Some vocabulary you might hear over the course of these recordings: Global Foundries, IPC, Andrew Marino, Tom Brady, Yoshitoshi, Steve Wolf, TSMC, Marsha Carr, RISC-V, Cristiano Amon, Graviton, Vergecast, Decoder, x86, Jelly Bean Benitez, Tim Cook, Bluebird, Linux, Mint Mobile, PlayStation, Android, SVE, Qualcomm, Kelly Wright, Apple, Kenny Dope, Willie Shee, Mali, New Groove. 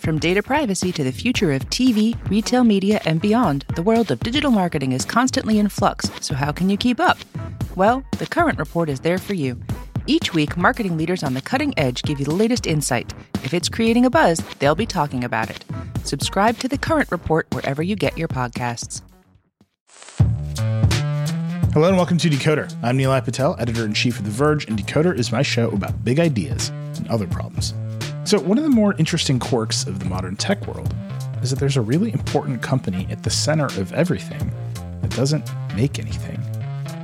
From data privacy to the future of TV, retail media, and beyond, the world of digital marketing is constantly in flux, so how can you keep up? Well, The Current Report is there for you. Each week, marketing leaders on the cutting edge give you the latest insight. If it's creating a buzz, they'll be talking about it. Subscribe to The Current Report wherever you get your podcasts. Hello and welcome to Decoder. I'm Nilay Patel, editor-in-chief of The Verge, and Decoder is my show about big ideas and other problems. So one of the more interesting quirks of the modern tech world is that there's a really important company at the center of everything that doesn't make anything.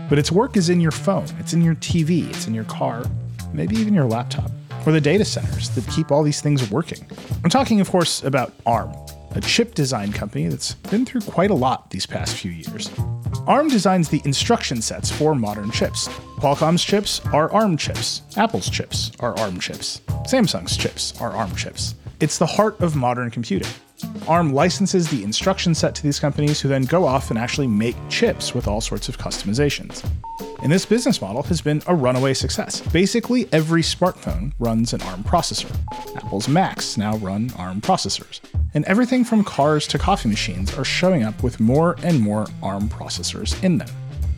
But its work is in your phone, it's in your TV, it's in your car, maybe even your laptop, or the data centers that keep all these things working. I'm talking, of course, about ARM, a chip design company that's been through quite a lot these past few years. ARM designs the instruction sets for modern chips. Qualcomm's chips are ARM chips. Apple's chips are ARM chips. Samsung's chips are ARM chips. It's the heart of modern computing. ARM licenses the instruction set to these companies who then go off and actually make chips with all sorts of customizations. And this business model has been a runaway success. Basically, every smartphone runs an ARM processor. Apple's Macs now run ARM processors. And everything from cars to coffee machines are showing up with more and more ARM processors in them.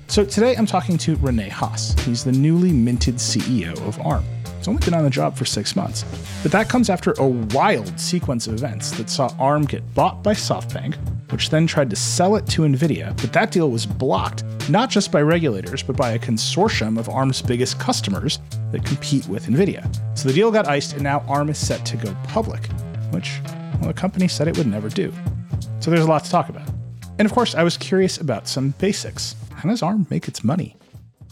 So today I'm talking to Rene Haas. He's the newly minted CEO of ARM. It's only been on the job for 6 months, but that comes after a wild sequence of events that saw ARM get bought by SoftBank, which then tried to sell it to Nvidia, but that deal was blocked, not just by regulators, but by a consortium of ARM's biggest customers that compete with Nvidia. So the deal got iced, and now ARM is set to go public, which the company said it would never do. So there's a lot to talk about. And of course, I was curious about some basics. How does ARM make its money?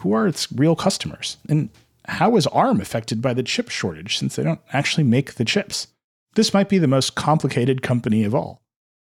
Who are its real customers? And how is ARM affected by the chip shortage since they don't actually make the chips? This might be the most complicated company of all.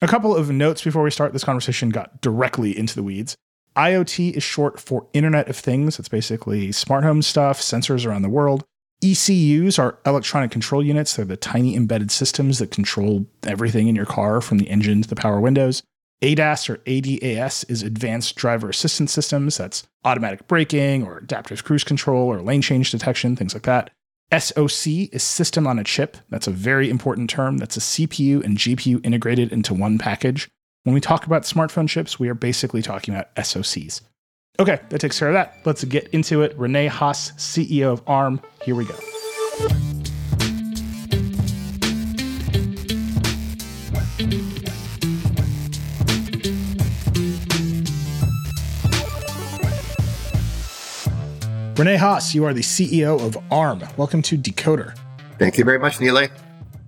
A couple of notes before we start. This conversation got directly into the weeds. IoT is short for Internet of Things. It's basically smart home stuff, sensors around the world. ECUs are electronic control units. They're the tiny embedded systems that control everything in your car from the engine to the power windows. ADAS or ADAS is Advanced Driver Assistance Systems. That's automatic braking or adaptive cruise control or lane change detection, things like that. SOC is System on a Chip. That's a very important term. That's a CPU and GPU integrated into one package. When we talk about smartphone chips, we are basically talking about SOCs. Okay, that takes care of that. Let's get into it. Rene Haas, CEO of ARM. Here we go. Rene Haas, you are the CEO of ARM. Welcome to Decoder. Thank you very much, Nilay.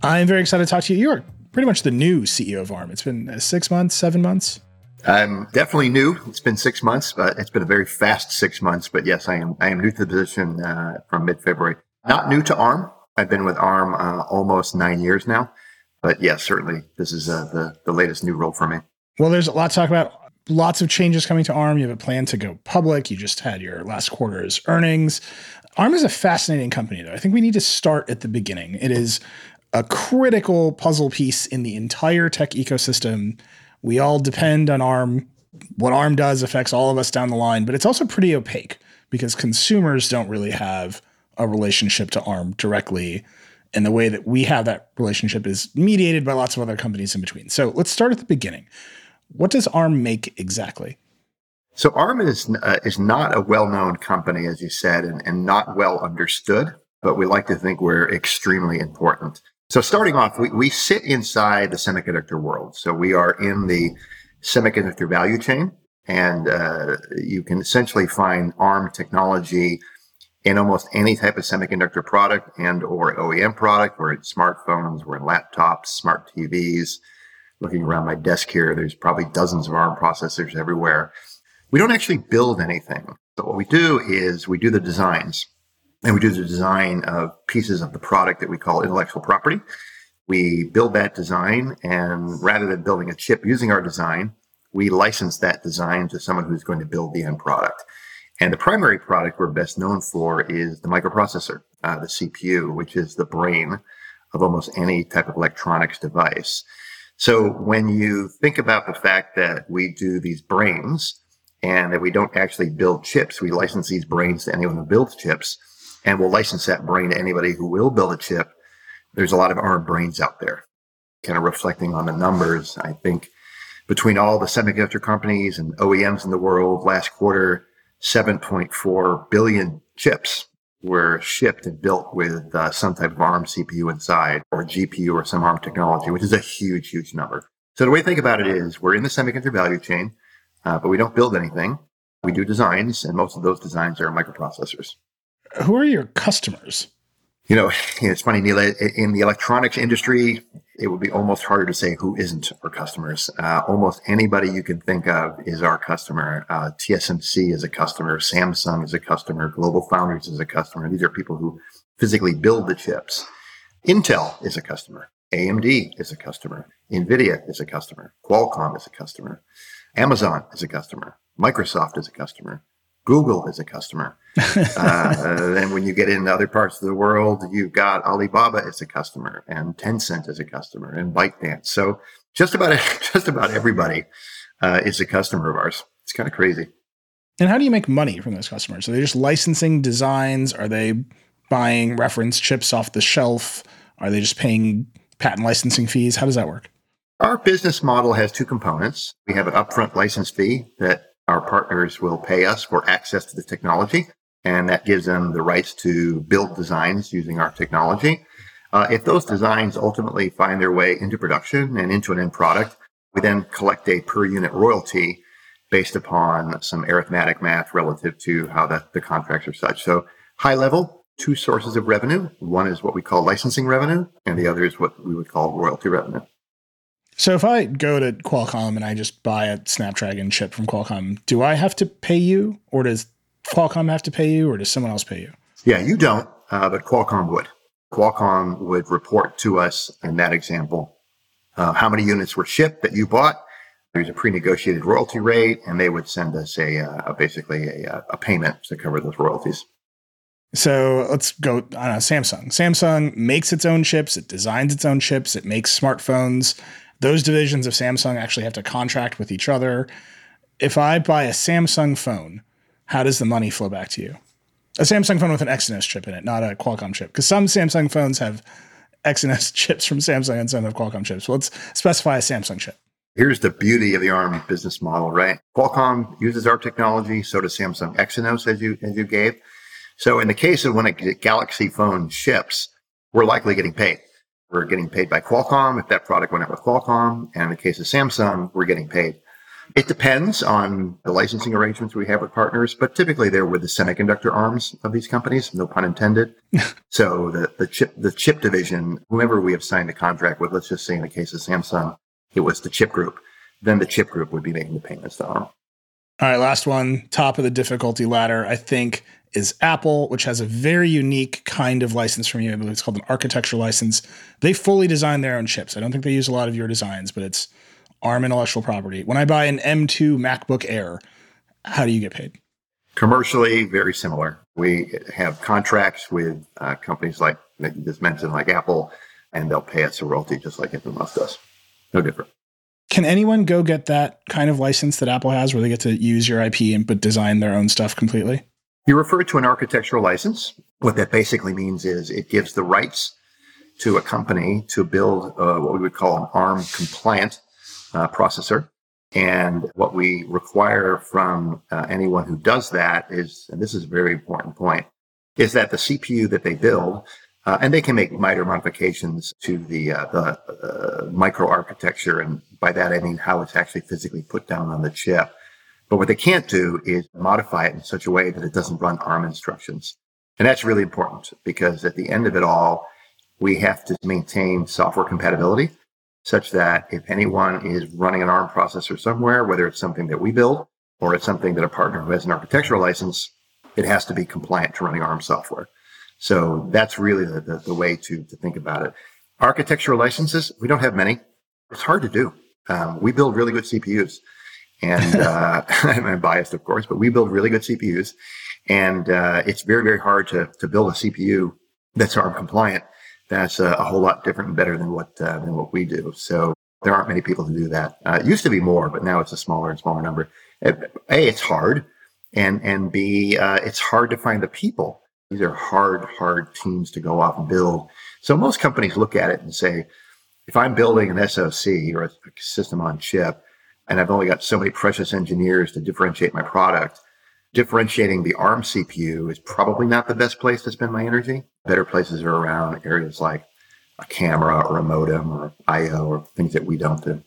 I'm very excited to talk to you. You are pretty much the new CEO of ARM. It's been 6 months, 7 months. I'm definitely new. It's been 6 months, but it's been a very fast 6 months. But yes, I am new to the position from mid-February. Not new to ARM. I've been with ARM almost 9 years now. But yes, certainly this is the latest new role for me. Well, there's a lot to talk about. Lots of changes coming to ARM. You have a plan to go public. You just had your last quarter's earnings. ARM is a fascinating company, though. I think we need to start at the beginning. It is a critical puzzle piece in the entire tech ecosystem. We all depend on ARM. What ARM does affects all of us down the line, but it's also pretty opaque because consumers don't really have a relationship to ARM directly. And the way that we have that relationship is mediated by lots of other companies in between. So let's start at the beginning. What does ARM make exactly? So ARM is not a well-known company, as you said, and not well understood, but we like to think we're extremely important. So starting off, we sit inside the semiconductor world. So we are in the semiconductor value chain, and you can essentially find ARM technology in almost any type of semiconductor product and or OEM product. We're in smartphones, we're in laptops, smart TVs. Looking around my desk here, there's probably dozens of ARM processors everywhere. We don't actually build anything. So what we do is we do the designs, and we do the design of pieces of the product that we call intellectual property. We build that design, and rather than building a chip using our design, we license that design to someone who's going to build the end product. And the primary product we're best known for is the microprocessor, the CPU, which is the brain of almost any type of electronics device. So when you think about the fact that we do these brains and that we don't actually build chips, we license these brains to anyone who builds chips, and we'll license that brain to anybody who will build a chip. There's a lot of ARM brains out there. Kind of reflecting on the numbers, I think between all the semiconductor companies and OEMs in the world, last quarter, 7.4 billion chips were shipped and built with some type of ARM CPU inside, or GPU, or some ARM technology, which is a huge, huge number. So the way to think about it is we're in the semiconductor value chain, but we don't build anything. We do designs, and most of those designs are microprocessors. Who are your customers? You know, it's funny, Nilay, in the electronics industry, it would be almost harder to say who isn't our customers. Almost anybody you can think of is our customer. TSMC is a customer. Samsung is a customer. Global Foundries is a customer. These are people who physically build the chips. Intel is a customer. AMD is a customer. Nvidia is a customer. Qualcomm is a customer. Amazon is a customer. Microsoft is a customer. Google is a customer. And when you get into other parts of the world, you've got Alibaba as a customer, and Tencent as a customer, and ByteDance. So just about everybody is a customer of ours. It's kind of crazy. And how do you make money from those customers? Are they just licensing designs? Are they buying reference chips off the shelf? Are they just paying patent licensing fees? How does that work? Our business model has two components. We have an upfront license fee that our partners will pay us for access to the technology, and that gives them the rights to build designs using our technology. If those designs ultimately find their way into production and into an end product, we then collect a per unit royalty based upon some arithmetic math relative to how the contracts are such. So high level, two sources of revenue. One is what we call licensing revenue, and the other is what we would call royalty revenue. So if I go to Qualcomm and I just buy a Snapdragon chip from Qualcomm, do I have to pay you, or does Qualcomm have to pay you, or does someone else pay you? Yeah, you don't, but Qualcomm would. Qualcomm would report to us in that example how many units were shipped that you bought. There's a pre-negotiated royalty rate, and they would send us basically a payment to cover those royalties. So let's go on Samsung. Samsung makes its own chips. It designs its own chips. It makes smartphones. Those divisions of Samsung actually have to contract with each other. If I buy a Samsung phone, how does the money flow back to you? A Samsung phone with an Exynos chip in it, not a Qualcomm chip. Because some Samsung phones have Exynos chips from Samsung and some have Qualcomm chips. Well, let's specify a Samsung chip. Here's the beauty of the ARM business model, right? Qualcomm uses our technology, so does Samsung Exynos, as you gave. So in the case of when a Galaxy phone ships, we're likely getting paid. We're getting paid by Qualcomm if that product went out with Qualcomm. And in the case of Samsung, we're getting paid. It depends on the licensing arrangements we have with partners, but typically they're with the semiconductor arms of these companies, no pun intended. So the chip division, whoever we have signed the contract with, let's just say in the case of Samsung, it was the chip group. Then the chip group would be making the payments to ARM. All right, last one, top of the difficulty ladder, I think, is Apple, which has a very unique kind of license from you. I believe it's called an architecture license. They fully design their own chips. I don't think they use a lot of your designs, but it's ARM intellectual property. When I buy an M2 MacBook Air, how do you get paid? Commercially, very similar. We have contracts with companies like you just mentioned, like Apple, and they'll pay us a royalty just like anyone else does. No different. Can anyone go get that kind of license that Apple has where they get to use your IP but design their own stuff completely? You refer to an architectural license. What that basically means is it gives the rights to a company to build what we would call an ARM-compliant processor. And what we require from anyone who does that is, and this is a very important point, is that the CPU that they build, and they can make minor modifications to the microarchitecture, and by that I mean how it's actually physically put down on the chip. But what they can't do is modify it in such a way that it doesn't run ARM instructions. And that's really important because at the end of it all, we have to maintain software compatibility such that if anyone is running an ARM processor somewhere, whether it's something that we build or it's something that a partner who has an architectural license, it has to be compliant to running ARM software. So that's really the way to think about it. Architectural licenses, we don't have many. It's hard to do. We build really good CPUs. And I'm biased, of course, but we build really good CPUs. And it's very, very hard to build a CPU that's ARM compliant. That's a whole lot different and better than what we do. So there aren't many people who do that. It used to be more, but now it's a smaller and smaller number. A, it's hard. And B, it's hard to find the people. These are hard teams to go off and build. So most companies look at it and say, if I'm building an SoC or a system on chip, and I've only got so many precious engineers to differentiate my product, differentiating the ARM CPU is probably not the best place to spend my energy. Better places are around areas like a camera or a modem or IO or things that we don't do.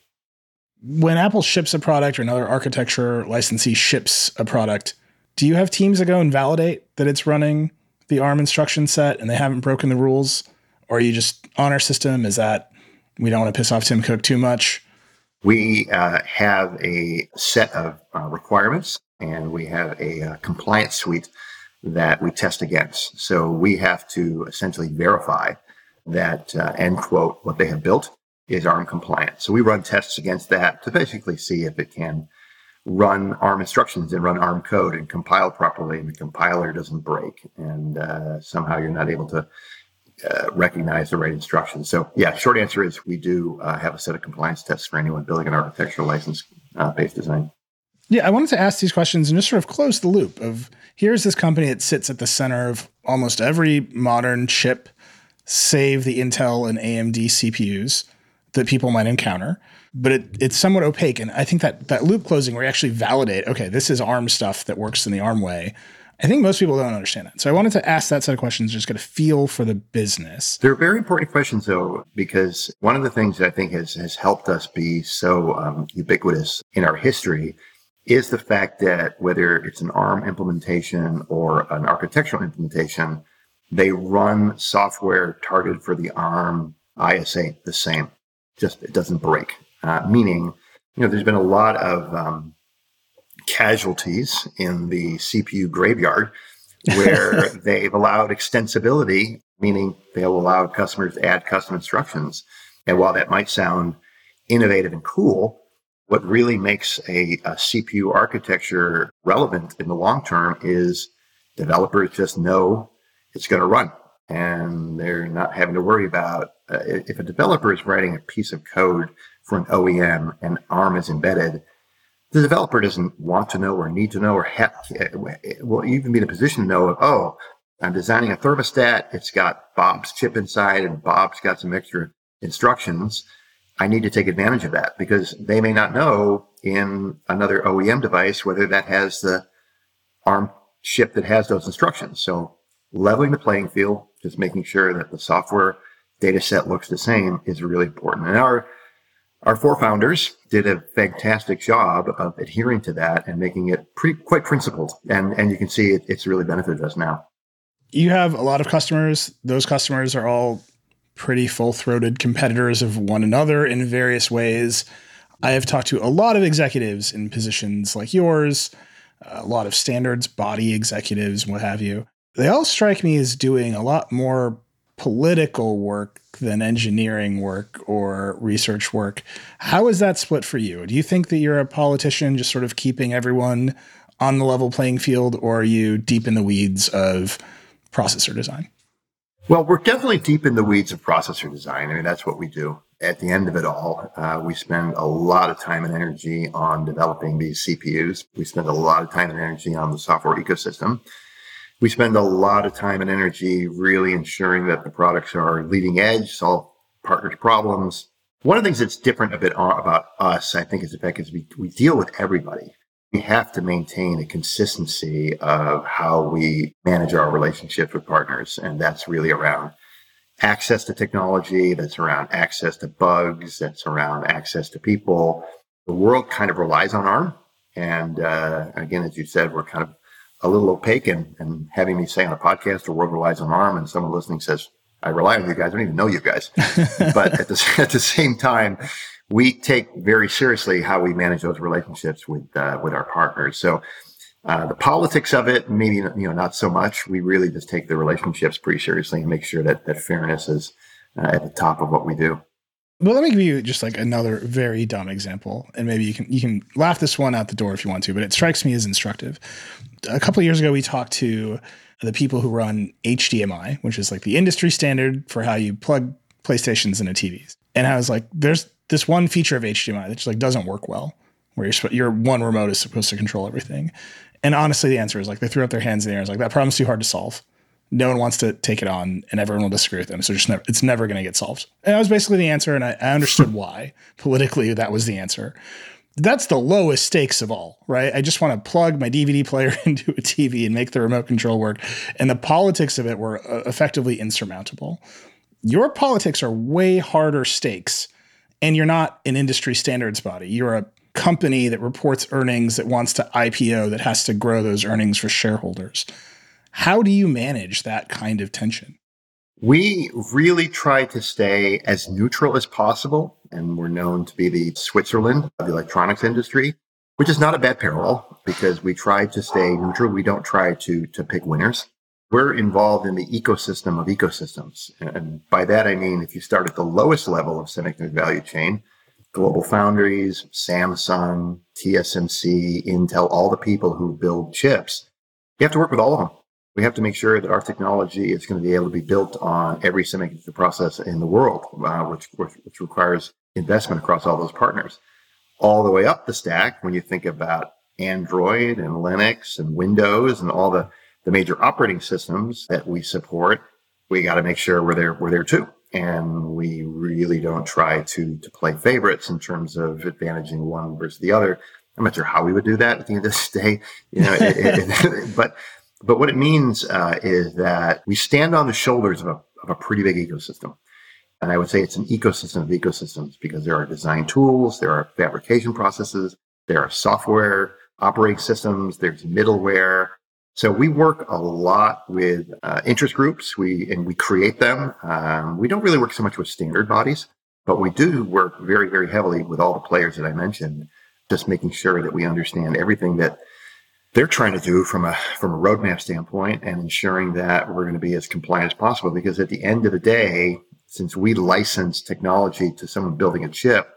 When Apple ships a product or another architecture licensee ships a product, do you have teams that go and validate that it's running the ARM instruction set and they haven't broken the rules? Or are you just honor system? Is that we don't want to piss off Tim Cook too much? We have a set of requirements and we have a compliance suite that we test against. So we have to essentially verify that, end quote, what they have built is ARM compliant. So we run tests against that to basically see if it can run ARM instructions and run ARM code and compile properly and the compiler doesn't break and somehow you're not able to recognize the right instructions. So yeah, short answer is we do have a set of compliance tests for anyone building an architectural license-based design. Yeah, I wanted to ask these questions and just sort of close the loop of here's this company that sits at the center of almost every modern chip, save the Intel and AMD CPUs that people might encounter, but it's somewhat opaque. And I think that loop closing where you actually validate, okay, this is ARM stuff that works in the ARM way, I think most people don't understand that. So I wanted to ask that set of questions, just get a feel for the business. They're very important questions, though, because one of the things that I think has helped us be so ubiquitous in our history is the fact that whether it's an ARM implementation or an architectural implementation, they run software targeted for the ARM ISA the same. Just it doesn't break. Meaning, there's been a lot of casualties in the CPU graveyard where they've allowed extensibility, meaning they'll allow customers to add custom instructions. And while that might sound innovative and cool, what really makes a CPU architecture relevant in the long term is developers just know it's going to run and they're not having to worry about if a developer is writing a piece of code for an OEM and ARM is embedded. The developer doesn't want to know or need to know or will even be in a position to know, I'm designing a thermostat. It's got Bob's chip inside and Bob's got some extra instructions. I need to take advantage of that because they may not know in another OEM device whether that has the ARM chip that has those instructions. So leveling the playing field, just making sure that the software data set looks the same is really important. And Our four founders did a fantastic job of adhering to that and making it quite principled. And you can see it's really benefited us now. You have a lot of customers. Those customers are all pretty full-throated competitors of one another in various ways. I have talked to a lot of executives in positions like yours, a lot of standards body executives, what have you. They all strike me as doing a lot more political work than engineering work or research work. How is that split for you? Do you think that you're a politician just sort of keeping everyone on the level playing field, or are you deep in the weeds of processor design? Well, we're definitely deep in the weeds of processor design. I mean, that's what we do. At the end of it all, we spend a lot of time and energy on developing these CPUs. We spend a lot of time and energy on the software ecosystem. We spend a lot of time and energy really ensuring that the products are leading edge, solve partners' problems. One of the things that's different a bit about us, I think, is the fact that we deal with everybody. We have to maintain a consistency of how we manage our relationships with partners. And that's really around access to technology, that's around access to bugs, that's around access to people. The world kind of relies on ARM. And again, as you said, we're kind of a little opaque, and having me say on a podcast, the world relies on ARM, and someone listening says, I rely on you guys, I don't even know you guys. But at the same time, we take very seriously how we manage those relationships with our partners. So the politics of it, maybe, not so much. We really just take the relationships pretty seriously and make sure that fairness is at the top of what we do. Well, let me give you just like another very dumb example, and maybe you can laugh this one out the door if you want to, but it strikes me as instructive. A couple of years ago, we talked to the people who run HDMI, which is like the industry standard for how you plug PlayStations into TVs. And I was like, there's this one feature of HDMI that just like doesn't work well, where your one remote is supposed to control everything. And honestly, the answer is like they threw up their hands in the air. It's like, that problem's too hard to solve. No one wants to take it on, and everyone will disagree with them. So it's never going to get solved. And that was basically the answer. And I understood why politically that was the answer. That's the lowest stakes of all, right? I just want to plug my DVD player into a TV and make the remote control work. And the politics of it were effectively insurmountable. Your politics are way harder stakes, and you're not an industry standards body. You're a company that reports earnings, that wants to IPO, that has to grow those earnings for shareholders. How do you manage that kind of tension? We really try to stay as neutral as possible. And we're known to be the Switzerland of the electronics industry, which is not a bad parallel, because we try to stay neutral. We don't try to pick winners. We're involved in the ecosystem of ecosystems. And by that, I mean, if you start at the lowest level of semiconductor value chain, Global Foundries, Samsung, TSMC, Intel, all the people who build chips, you have to work with all of them. We have to make sure that our technology is going to be able to be built on every semiconductor process in the world, which requires investment across all those partners. All the way up the stack, when you think about Android and Linux and Windows and all the major operating systems that we support, we got to make sure we're there too. And we really don't try to play favorites in terms of advantaging one versus the other. I'm not sure how we would do that at the end of this day, But what it means is that we stand on the shoulders of a pretty big ecosystem. And I would say it's an ecosystem of ecosystems, because there are design tools, there are fabrication processes, there are software operating systems, there's middleware. So we work a lot with interest groups, and we create them. We don't really work so much with standard bodies, but we do work very, very heavily with all the players that I mentioned, just making sure that we understand everything that they're trying to do from a roadmap standpoint, and ensuring that we're going to be as compliant as possible. Because at the end of the day, since we license technology to someone building a chip,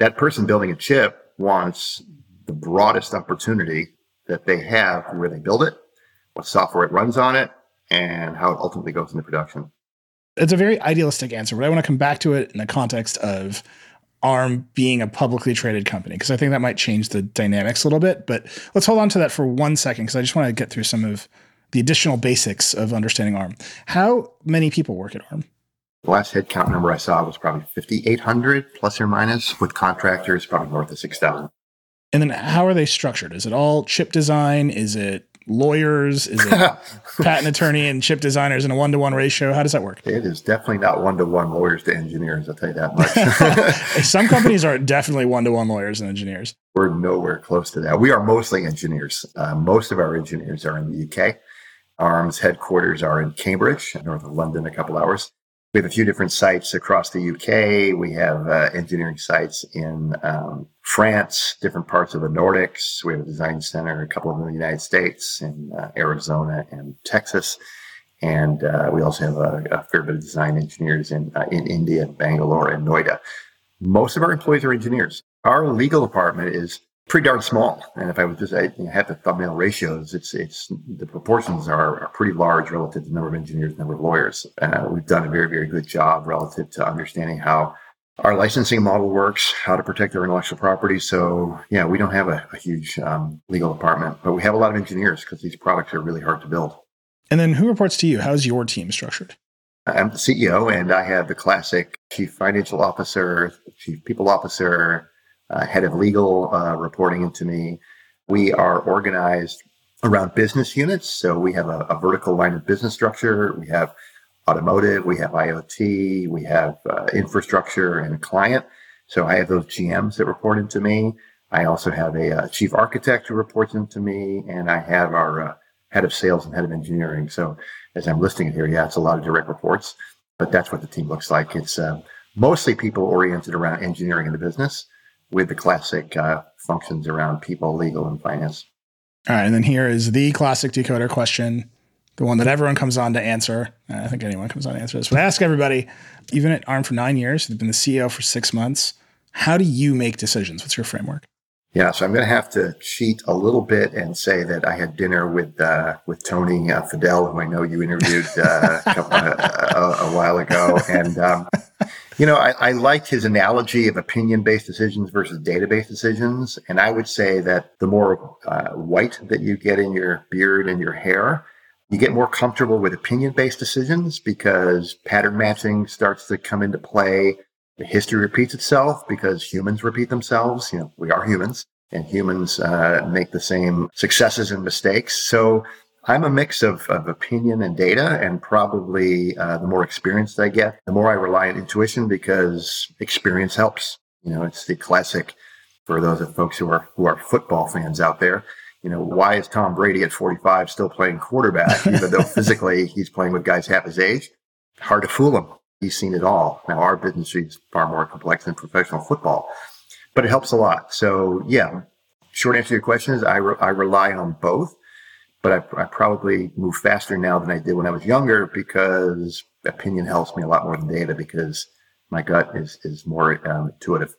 that person building a chip wants the broadest opportunity that they have, where they build it, what software it runs on it, and how it ultimately goes into production. It's a very idealistic answer, but I want to come back to it in the context of ARM being a publicly traded company, because I think that might change the dynamics a little bit. But let's hold on to that for one second, because I just want to get through some of the additional basics of understanding ARM. How many people work at ARM? The last headcount number I saw was probably 5,800 plus or minus, with contractors probably north of 6,000. And then how are they structured? Is it all chip design? Is it lawyers? Is it patent attorney and chip designers in a 1-to-1 ratio? How does that work? It is definitely not 1-to-1 lawyers to engineers, I'll tell you that much. Some companies are definitely 1-to-1 lawyers and engineers. We're nowhere close to that. We are mostly engineers. Most of our engineers are in the UK. ARM's headquarters are in Cambridge, north of London, a couple hours. We have a few different sites across the UK. We have engineering sites in France, different parts of the Nordics. We have a design center, a couple of them in the United States, in Arizona and Texas. And we also have a fair bit of design engineers in India, Bangalore, and Noida. Most of our employees are engineers. Our legal department is pretty darn small. And if I would just have the thumbnail ratios, it's the proportions are pretty large relative to the number of engineers, number of lawyers. We've done a very, very good job relative to understanding how our licensing model works, how to protect our intellectual property. So yeah, we don't have a huge legal department, but we have a lot of engineers, because these products are really hard to build. And then who reports to you? How's your team structured? I'm the CEO, and I have the classic chief financial officer, chief people officer, head of legal reporting into me. We are organized around business units. So we have a vertical line of business structure. We have automotive, we have IoT, we have infrastructure and client. So I have those GMs that report into me. I also have a chief architect who reports into me, and I have our head of sales and head of engineering. So as I'm listing it here, yeah, it's a lot of direct reports, but that's what the team looks like. It's mostly people oriented around engineering in the business with the classic functions around people, legal, and finance. All right. And then here is the classic Decoder question, the one that everyone comes on to answer. I think anyone comes on to answer this, but I ask everybody, you've been at ARM for 9 years, you've been the CEO for 6 months. How do you make decisions? What's your framework? Yeah, so I'm going to have to cheat a little bit and say that I had dinner with Tony Fadell, who I know you interviewed a while ago. And, I liked his analogy of opinion-based decisions versus data-based decisions. And I would say that the more white that you get in your beard and your hair, you get more comfortable with opinion-based decisions because pattern matching starts to come into play. History repeats itself because humans repeat themselves. You know, we are humans, and humans make the same successes and mistakes. So I'm a mix of opinion and data, and probably the more experienced I get, the more I rely on intuition because experience helps. You know, it's the classic for those of folks who are football fans out there. You know, why is Tom Brady at 45 still playing quarterback, even though physically he's playing with guys half his age? Hard to fool him. He's seen it all. Now, our business is far more complex than professional football, but it helps a lot. So, yeah, short answer to your question is I rely on both, but I probably move faster now than I did when I was younger because opinion helps me a lot more than data because my gut is more intuitive.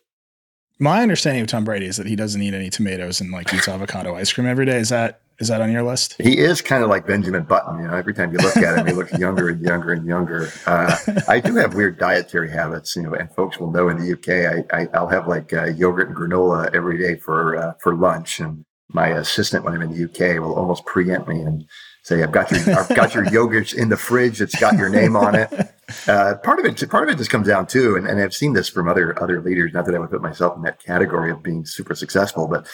My understanding of Tom Brady is that he doesn't eat any tomatoes and like eats avocado ice cream every day. Is that on your list? He is kind of like Benjamin Button. You know, every time you look at him, he looks younger and younger and younger. I do have weird dietary habits, you know, and folks will know in the UK, I'll have like yogurt and granola every day for lunch. And my assistant, when I'm in the UK, will almost preempt me and say, I've got your yogurts in the fridge. It's got your name on it. Part of it just comes down to, and I've seen this from other leaders, not that I would put myself in that category of being super successful, but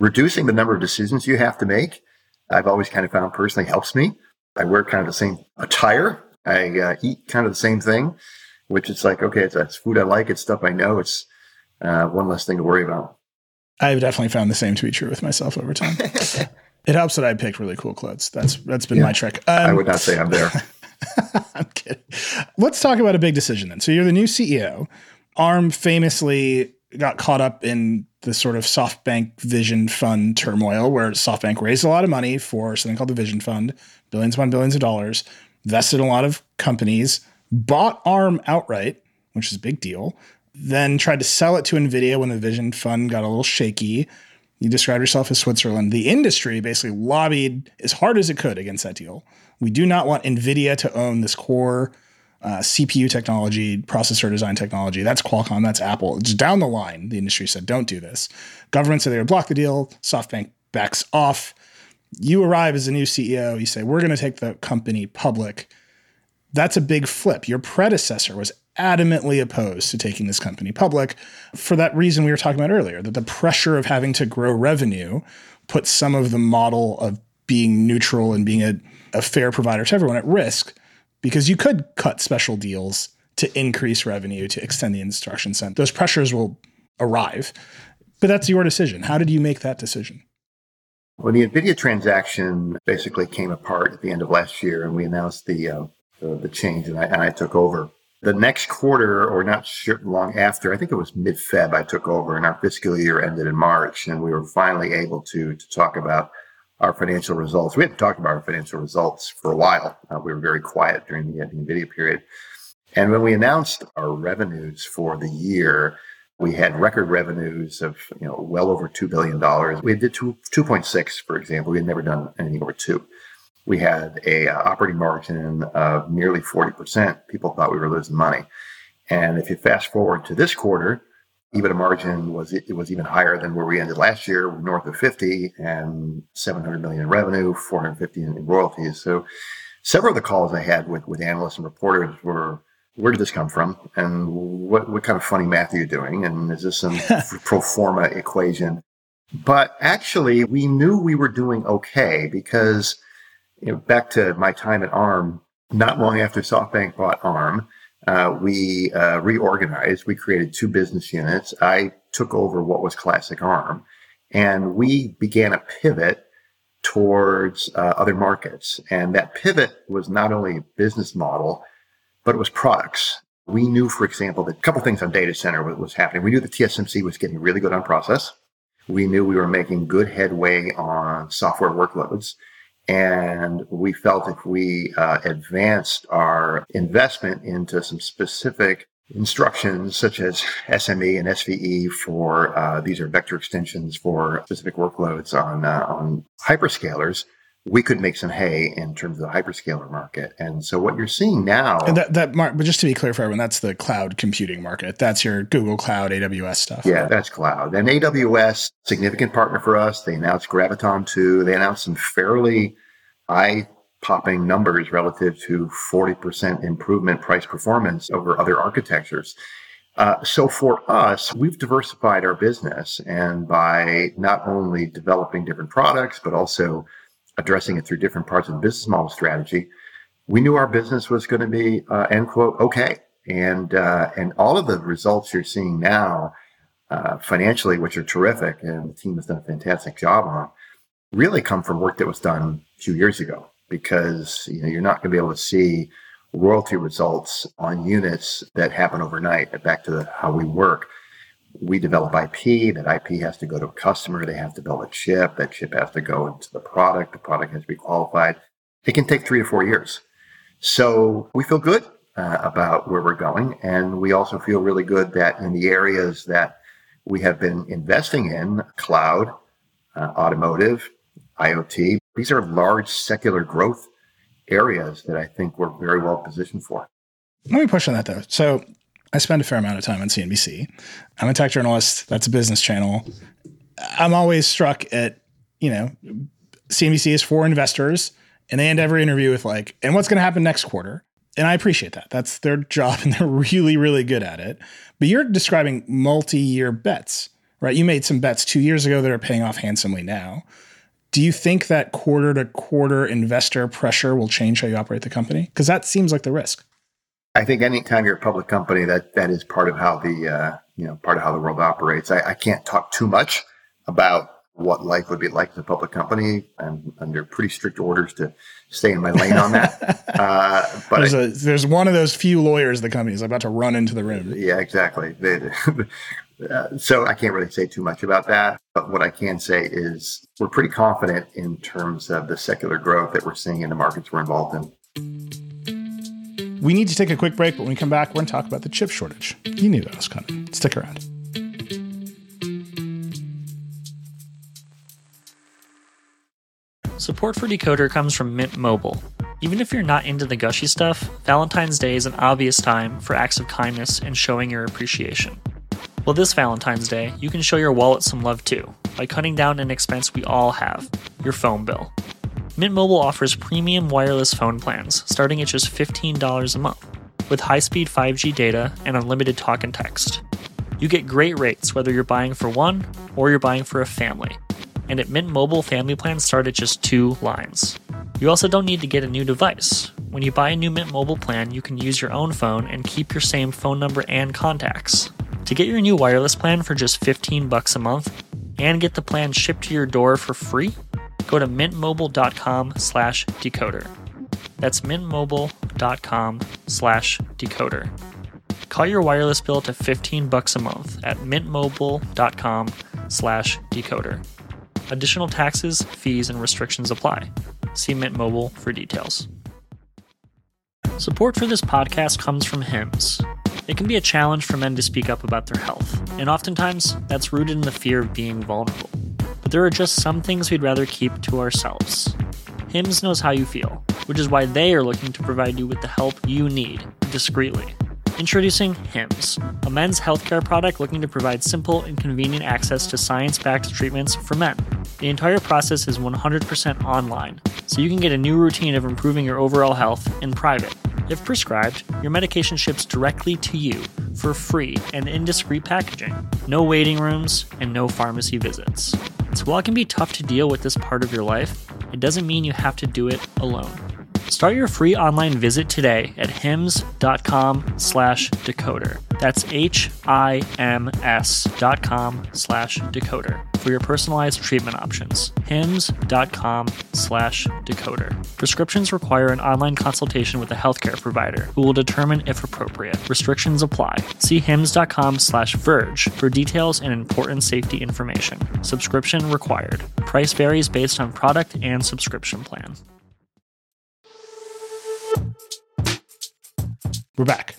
reducing the number of decisions you have to make, I've always kind of found personally helps me. I wear kind of the same attire. I eat kind of the same thing, which it's like, okay, it's food I like. It's stuff I know. It's one less thing to worry about. I've definitely found the same to be true with myself over time. It helps that I pick really cool clothes. That's been my trick. I would not say I'm there. I'm kidding. Let's talk about a big decision then. So you're the new CEO. ARM famously got caught up in the sort of SoftBank Vision Fund turmoil where SoftBank raised a lot of money for something called the Vision Fund, billions upon billions of dollars, vested in a lot of companies, bought ARM outright, which is a big deal, then tried to sell it to Nvidia when the Vision Fund got a little shaky. You describe yourself as Switzerland. The industry basically lobbied as hard as it could against that deal. We do not want Nvidia to own this core CPU technology, processor design technology. That's Qualcomm. That's Apple. It's down the line. The industry said, don't do this. Government said they would block the deal. SoftBank backs off. You arrive as a new CEO. You say, we're going to take the company public. That's a big flip. Your predecessor was adamantly opposed to taking this company public for that reason we were talking about earlier, that the pressure of having to grow revenue puts some of the model of being neutral and being a fair provider to everyone at risk. Because you could cut special deals to increase revenue, to extend the instruction set. Those pressures will arrive, but that's your decision. How did you make that decision? Well, the NVIDIA transaction basically came apart at the end of last year, and we announced the change, and I took over. The next quarter, or not sure, long after, I think it was mid-Feb, I took over, and our fiscal year ended in March, and we were finally able to talk about our financial results. We hadn't talked about our financial results for a while. We were very quiet during the NVIDIA period. And when we announced our revenues for the year, we had record revenues of well over $2 billion. We did 2.6, for example. We had never done anything over 2. We had a operating margin of nearly 40%. People thought we were losing money. And if you fast forward to this quarter, EBITDA margin was even higher than where we ended last year, north of 50 and $700 million in revenue, $450 million in royalties. So several of the calls I had with analysts and reporters were, where did this come from? And what kind of funny math are you doing? And is this some pro forma equation? But actually, we knew we were doing okay because back to my time at ARM, not long after SoftBank bought ARM, we reorganized. We created 2 business units. I took over what was classic ARM, and we began a pivot towards other markets. And that pivot was not only a business model, but it was products. We knew, for example, that a couple things on data center was happening. We knew that TSMC was getting really good on process. We knew we were making good headway on software workloads. And we felt if we advanced our investment into some specific instructions, such as SME and SVE for, these are vector extensions for specific workloads on hyperscalers, we could make some hay in terms of the hyperscaler market. And so what you're seeing now... And that mark, but just to be clear for everyone, that's the cloud computing market. That's your Google Cloud, AWS stuff. Yeah, that's cloud. And AWS, significant partner for us. They announced Graviton 2. They announced some fairly eye-popping numbers relative to 40% improvement price performance over other architectures. So for us, we've diversified our business. And by not only developing different products, but also addressing it through different parts of the business model strategy, we knew our business was going to be, end quote, okay. And all of the results you're seeing now, financially, which are terrific, and the team has done a fantastic job on, really come from work that was done a few years ago, because you're not going to be able to see royalty results on units that happen overnight. Back to how we work. We develop IP. That IP has to go to a customer. They have to build a chip. That chip has to go into the product. The product has to be qualified. It can take 3 to 4 years. So we feel good about where we're going. And we also feel really good that in the areas that we have been investing in, cloud, automotive, IoT, these are large secular growth areas that I think we're very well positioned for. Let me push on that, though. So I spend a fair amount of time on CNBC. I'm a tech journalist. That's a business channel. I'm always struck at, CNBC is for investors, and they end every interview with and what's going to happen next quarter? And I appreciate that. That's their job, and they're really, really good at it. But you're describing multi-year bets, right? You made some bets 2 years ago that are paying off handsomely now. Do you think that quarter-to-quarter investor pressure will change how you operate the company? Because that seems like the risk. I think anytime you're a public company, that is part of how the world operates. I can't talk too much about what life would be like as a public company. I'm under pretty strict orders to stay in my lane on that. But there's one of those few lawyers the company is about to run into the room. Yeah, exactly. So I can't really say too much about that. But what I can say is we're pretty confident in terms of the secular growth that we're seeing in the markets we're involved in. We need to take a quick break, but when we come back, we're going to talk about the chip shortage. You knew that was coming. Stick around. Support for Decoder comes from Mint Mobile. Even if you're not into the gushy stuff, Valentine's Day is an obvious time for acts of kindness and showing your appreciation. Well, this Valentine's Day, you can show your wallet some love too, by cutting down an expense we all have, your phone bill. Mint Mobile offers premium wireless phone plans starting at just $15 a month with high-speed 5G data and unlimited talk and text. You get great rates whether you're buying for one or you're buying for a family. And at Mint Mobile, family plans start at just 2 lines. You also don't need to get a new device. When you buy a new Mint Mobile plan, you can use your own phone and keep your same phone number and contacts. To get your new wireless plan for just $15 a month and get the plan shipped to your door for free, go to mintmobile.com/decoder. That's mintmobile.com/decoder. Call your wireless bill to $15 a month at mintmobile.com/decoder. Additional taxes, fees, and restrictions apply. See Mint Mobile for details. Support for this podcast comes from Hims. It can be a challenge for men to speak up about their health, and oftentimes that's rooted in the fear of being vulnerable. There are just some things we'd rather keep to ourselves. Hims knows how you feel, which is why they are looking to provide you with the help you need, discreetly. Introducing Hims, a men's healthcare product looking to provide simple and convenient access to science-backed treatments for men. The entire process is 100% online, so you can get a new routine of improving your overall health in private. If prescribed, your medication ships directly to you for free and in discreet packaging. No waiting rooms and no pharmacy visits. So while it can be tough to deal with this part of your life, it doesn't mean you have to do it alone. Start your free online visit today at hims.com/decoder. That's HIMS.com/decoder. for your personalized treatment options. Hims.com/decoder. Prescriptions require an online consultation with a healthcare provider who will determine if appropriate. Restrictions apply. See hims.com/verge for details and important safety information. Subscription required. Price varies based on product and subscription plan. We're back.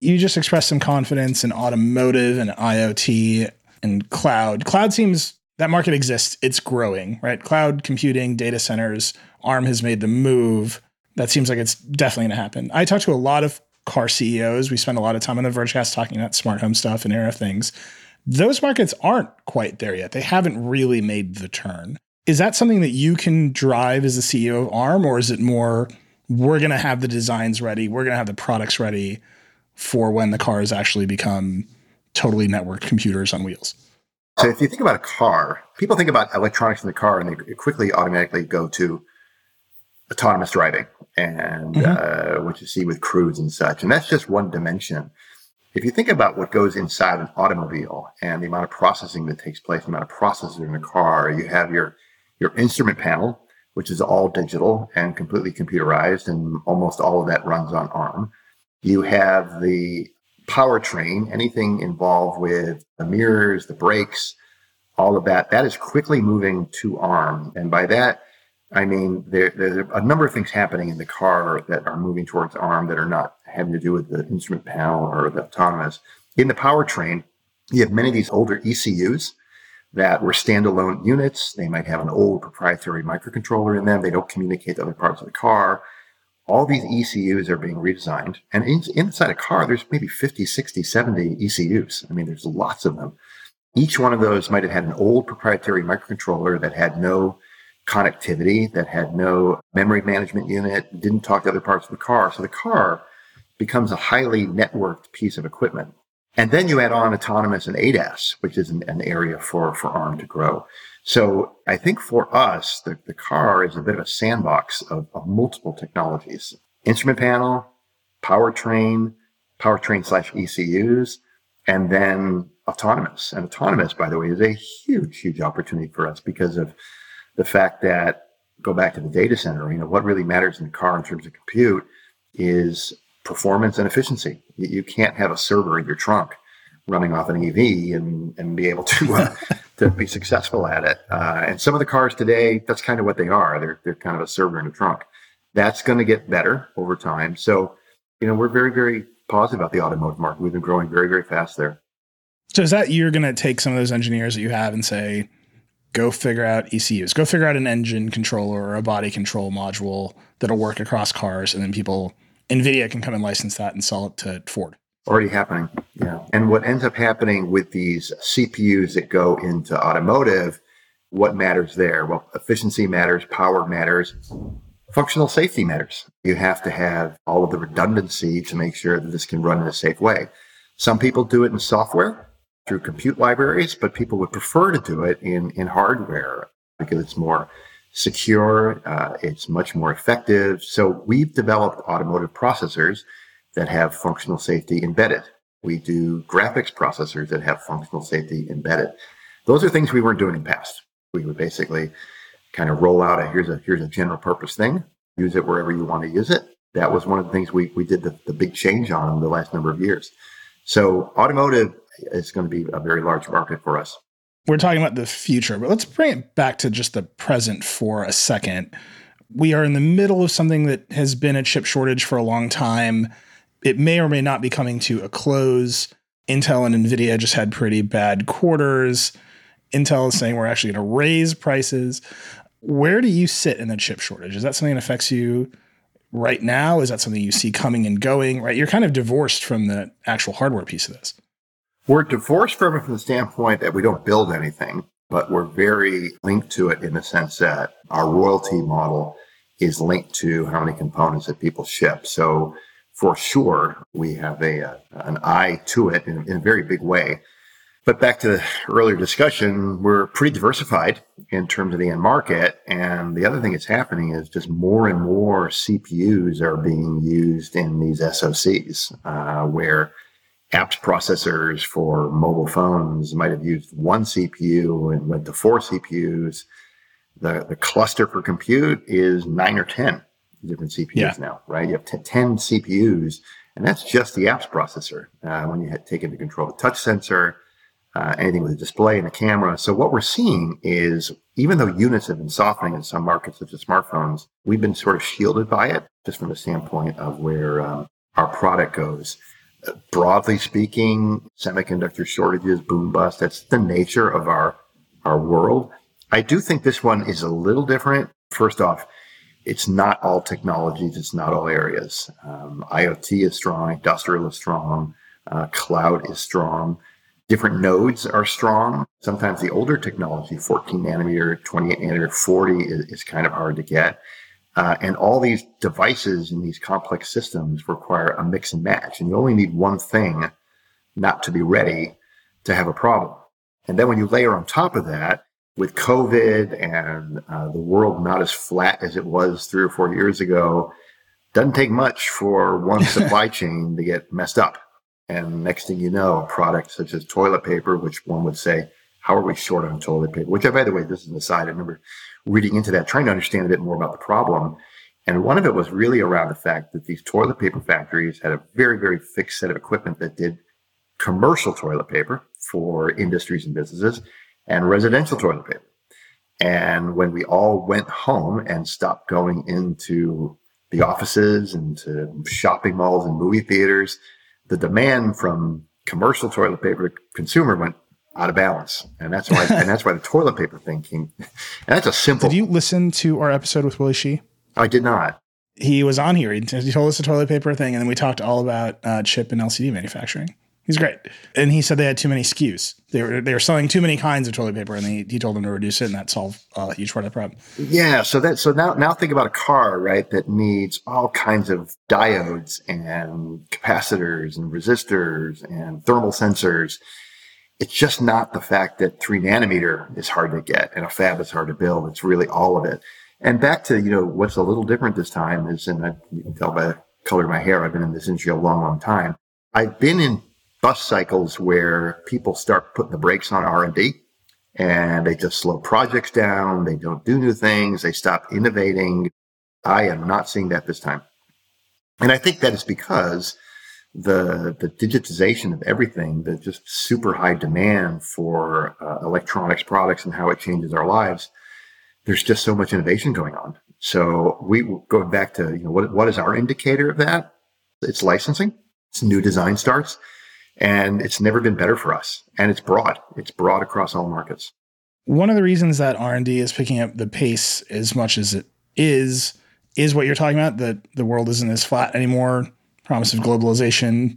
You just expressed some confidence in automotive and IoT and cloud. Cloud seems, that market exists. It's growing, right? Cloud computing, data centers, ARM has made the move. That seems like it's definitely going to happen. I talked to a lot of car CEOs. We spend a lot of time on the Vergecast talking about smart home stuff and Internet of Things. Those markets aren't quite there yet. They haven't really made the turn. Is that something that you can drive as the CEO of ARM, or is it more, we're going to have the designs ready, we're going to have the products ready for when the cars actually become totally networked computers on wheels? So if you think about a car, people think about electronics in the car and they quickly automatically go to autonomous driving and what you see with Cruise and such. And that's just one dimension. If you think about what goes inside an automobile and the amount of processing that takes place, the amount of processors in a car, you have your instrument panel, which is all digital and completely computerized, and almost all of that runs on ARM. You have the powertrain, anything involved with the mirrors, the brakes, all of that. That is quickly moving to ARM. And by that, I mean, there's a number of things happening in the car that are moving towards ARM that are not having to do with the instrument panel or the autonomous. In the powertrain, you have many of these older ECUs that were standalone units. They might have an old proprietary microcontroller in them. They don't communicate to other parts of the car. All these ECUs are being redesigned. And inside a car, there's maybe 50, 60, 70 ECUs. I mean, there's lots of them. Each one of those might have had an old proprietary microcontroller that had no connectivity, that had no memory management unit, didn't talk to other parts of the car. So the car becomes a highly networked piece of equipment. And then you add on autonomous and ADAS, which is an area for ARM to grow. So I think for us, the car is a bit of a sandbox of multiple technologies. Instrument panel, powertrain/ECUs, and then autonomous. And autonomous, by the way, is a huge, huge opportunity for us because of the fact that, go back to the data center, you know, what really matters in the car in terms of compute is performance and efficiency. You can't have a server in your trunk running off an EV and be able to be successful at it. And some of the cars today, that's kind of what they are. They're kind of a server in a trunk. That's going to get better over time. So, you know, we're very, very positive about the automotive market. We've been growing very, very fast there. So is that you're going to take some of those engineers that you have and say, go figure out ECUs, go figure out an engine controller or a body control module that'll work across cars, and then people... NVIDIA can come and license that and sell it to Ford. Already happening, yeah. And what ends up happening with these CPUs that go into automotive, what matters there? Well, efficiency matters, power matters, functional safety matters. You have to have all of the redundancy to make sure that this can run in a safe way. Some people do it in software through compute libraries, but people would prefer to do it in hardware because it's more secure, it's much more effective. So we've developed automotive processors that have functional safety embedded. We do graphics processors that have functional safety embedded. Those are things we weren't doing in the past. We would basically kind of roll out here's a general purpose thing, use it wherever you want to use it. That was one of the things we did the big change on in the last number of years. So automotive is going to be a very large market for us. We're talking about the future, but let's bring it back to just the present for a second. We are in the middle of something that has been a chip shortage for a long time. It may or may not be coming to a close. Intel and NVIDIA just had pretty bad quarters. Intel is saying we're actually going to raise prices. Where do you sit in the chip shortage? Is that something that affects you right now? Is that something you see coming and going? Right, you're kind of divorced from the actual hardware piece of this. We're divorced from it from the standpoint that we don't build anything, but we're very linked to it in the sense that our royalty model is linked to how many components that people ship. So for sure, we have an eye to it in a very big way. But back to the earlier discussion, we're pretty diversified in terms of the end market. And the other thing that's happening is just more and more CPUs are being used in these SOCs, where apps processors for mobile phones might have used one CPU and went to four CPUs. The cluster for compute is 9 or 10 different CPUs now, right? You have 10 CPUs, and that's just the apps processor. When you take into control the touch sensor, anything with a display and a camera. So what we're seeing is, even though units have been softening in some markets such as smartphones, we've been sort of shielded by it, just from the standpoint of where our product goes. Broadly speaking, semiconductor shortages, boom bust, that's the nature of our world. I do think this one is a little different. First off, it's not all technologies. It's not all areas. IoT is strong. Industrial is strong. Cloud is strong. Different nodes are strong. Sometimes the older technology, 14 nanometer, 28 nanometer, 40 is kind of hard to get. And all these devices in these complex systems require a mix and match. And you only need one thing not to be ready to have a problem. And then when you layer on top of that, with COVID and the world not as flat as it was 3 or 4 years ago, doesn't take much for one supply chain to get messed up. And next thing you know, a product such as toilet paper, which one would say, how are we short on toilet paper? Which, by the way, this is an aside. I remember reading into that, trying to understand a bit more about the problem. And one of it was really around the fact that these toilet paper factories had a very, very fixed set of equipment that did commercial toilet paper for industries and businesses, and residential toilet paper. And when we all went home and stopped going into the offices and to shopping malls and movie theaters, the demand from commercial toilet paper to consumer went out of balance. And that's why the toilet paper thing came. And that's a simple. Did you listen to our episode with Willie Shee? I did not. He was on here. He told us the toilet paper thing, and then we talked all about chip and LCD manufacturing. He's great. And he said they had too many SKUs. They were selling too many kinds of toilet paper, and he told them to reduce it, and that solved a huge part of the problem. Yeah. So now think about a car, right, that needs all kinds of diodes and capacitors and resistors and thermal sensors. It's just not the fact that 3 nanometer is hard to get and a fab is hard to build. It's really all of it. And back to, what's a little different this time is, and you can tell by the color of my hair, I've been in this industry a long, long time. I've been in bust cycles where people start putting the brakes on R&D and they just slow projects down. They don't do new things. They stop innovating. I am not seeing that this time. And I think that is because the digitization of everything, the just super high demand for electronics products and how it changes our lives, there's just so much innovation going on. So we go back to, what is our indicator of that? It's licensing. It's new design starts. And it's never been better for us. And it's broad. It's broad across all markets. One of the reasons that R&D is picking up the pace as much as it is what you're talking about, that the world isn't as flat anymore, promise of globalization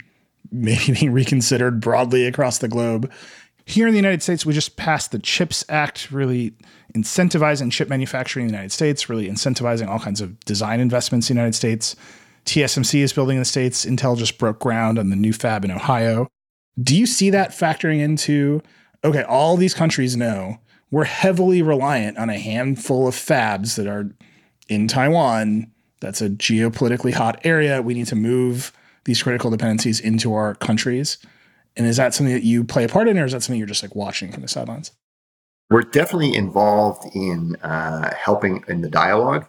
maybe being reconsidered broadly across the globe. Here in the United States, we just passed the CHIPS Act, really incentivizing chip manufacturing in the United States, really incentivizing all kinds of design investments in the United States. TSMC is building in the States. Intel just broke ground on the new fab in Ohio. Do you see that factoring into, okay, all these countries know we're heavily reliant on a handful of fabs that are in Taiwan. That's a geopolitically hot area. We need to move these critical dependencies into our countries. And is that something that you play a part in, or is that something you're just like watching from the sidelines? We're definitely involved in helping in the dialogue.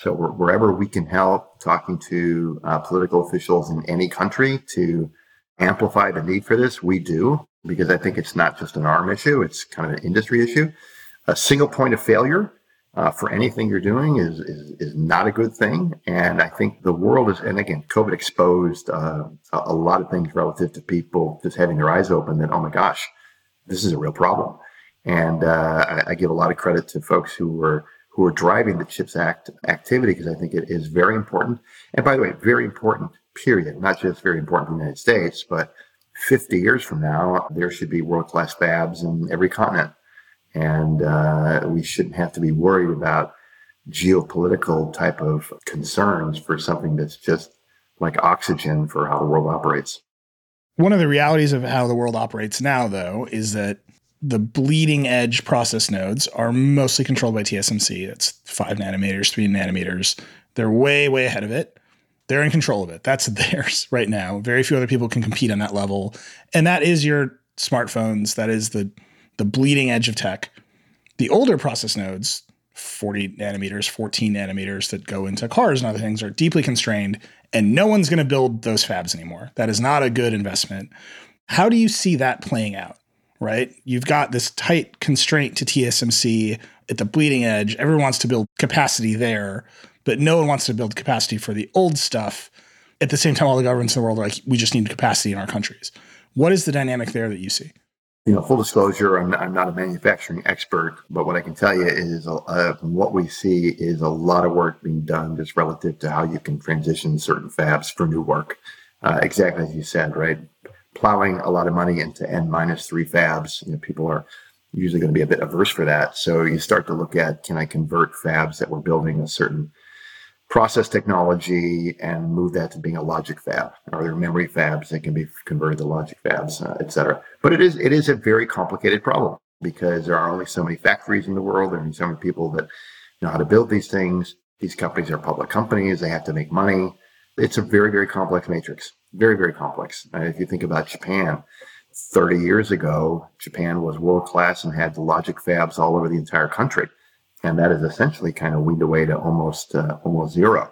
So wherever we can help, talking to political officials in any country to amplify the need for this, we do, because I think it's not just an ARM issue. It's kind of an industry issue. A single point of failure for anything you're doing is not a good thing. And I think the world is, and again, COVID exposed a lot of things relative to people just having their eyes open that, oh my gosh, this is a real problem. And I give a lot of credit to folks who were driving the CHIPS Act activity, because I think it is very important. And by the way, very important, period. Not just very important for the United States, but 50 years from now, there should be world-class fabs in every continent. And we shouldn't have to be worried about geopolitical type of concerns for something that's just like oxygen for how the world operates. One of the realities of how the world operates now, though, is that the bleeding edge process nodes are mostly controlled by TSMC. That's 5 nanometers, 3 nanometers. They're way, way ahead of it. They're in control of it. That's theirs right now. Very few other people can compete on that level. And that is your smartphones. That is the bleeding edge of tech. The older process nodes, 40 nanometers, 14 nanometers that go into cars and other things, are deeply constrained, and no one's going to build those fabs anymore. That is not a good investment. How do you see that playing out, right? You've got this tight constraint to TSMC at the bleeding edge. Everyone wants to build capacity there, but no one wants to build capacity for the old stuff. At the same time, all the governments in the world are like, we just need capacity in our countries. What is the dynamic there that you see? You know, full disclosure, I'm not a manufacturing expert, but what I can tell you is what we see is a lot of work being done just relative to how you can transition certain fabs for new work. Exactly as you said, right? Plowing a lot of money into N-3 fabs, you know, people are usually going to be a bit averse for that. So you start to look at, can I convert fabs that were building a certain process technology and move that to being a logic fab? Are there memory fabs that can be converted to logic fabs, et cetera? But it is a very complicated problem because there are only so many factories in the world. There are so many people that know how to build these things. These companies are public companies. They have to make money. It's a very, very complex matrix. Very, very complex. If you think about Japan, 30 years ago, Japan was world-class and had the logic fabs all over the entire country. And that is essentially kind of weaned away to almost zero.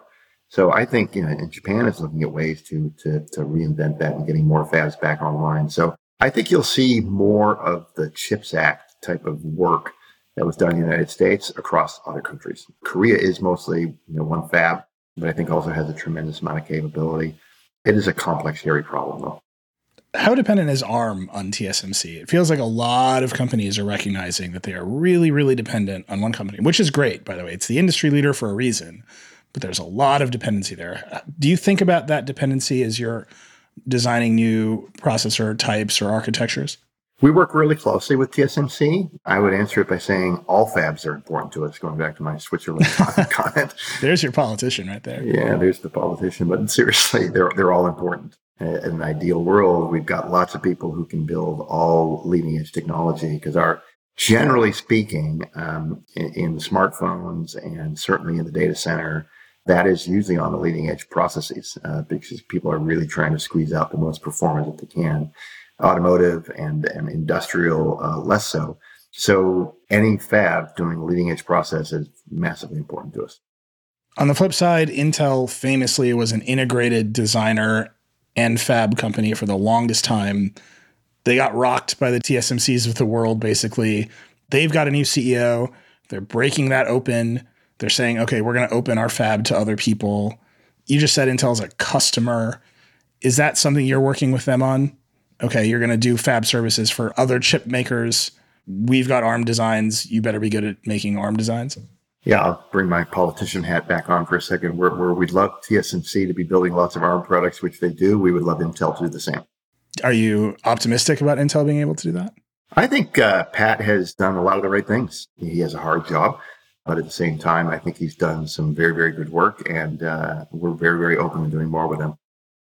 So I think, you know, and Japan is looking at ways to reinvent that and getting more fabs back online. So I think you'll see more of the CHIPS Act type of work that was done in the United States across other countries. Korea is mostly, you know, one fab, but I think also has a tremendous amount of capability. It is a complex, hairy problem, though. How dependent is ARM on TSMC? It feels like a lot of companies are recognizing that they are really, really dependent on one company, which is great, by the way. It's the industry leader for a reason, but there's a lot of dependency there. Do you think about that dependency as you're designing new processor types or architectures? We work really closely with TSMC. I would answer it by saying all fabs are important to us, going back to my Switzerland comment. There's your politician right there. Yeah, there's the politician. But seriously, they're all important. In an ideal world, we've got lots of people who can build all leading-edge technology because generally speaking, in smartphones and certainly in the data center, that is usually on the leading-edge processes because people are really trying to squeeze out the most performance that they can. Automotive and industrial, less so. So any fab doing a leading-edge process is massively important to us. On the flip side, Intel famously was an integrated designer and fab company for the longest time. They got rocked by the TSMCs of the world, basically. They've got a new CEO. They're breaking that open. They're saying, okay, we're going to open our fab to other people. You just said Intel's a customer. Is that something you're working with them on? Okay, you're going to do fab services for other chip makers. We've got ARM designs. You better be good at making ARM designs. Yeah, I'll bring my politician hat back on for a second. Where we'd love TSMC to be building lots of ARM products, which they do, we would love Intel to do the same. Are you optimistic about Intel being able to do that? I think Pat has done a lot of the right things. He has a hard job, but at the same time, I think he's done some very, very good work, and we're very, very open to doing more with him.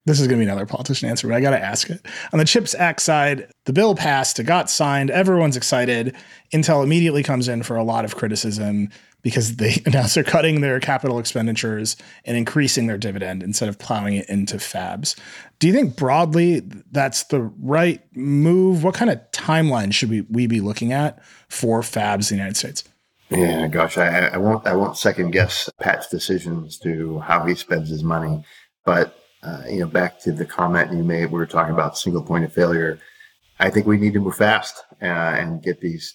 This is going to be another politician answer, but I got to ask it. On the CHIPS Act side, the bill passed, it got signed, everyone's excited. Intel immediately comes in for a lot of criticism because they announced they're cutting their capital expenditures and increasing their dividend instead of plowing it into fabs. Do you think broadly that's the right move? What kind of timeline should we be looking at for fabs in the United States? Yeah, gosh, I won't second guess Pat's decisions to how he spends his money, but you know, back to the comment you made, we were talking about single point of failure. I think we need to move fast and get these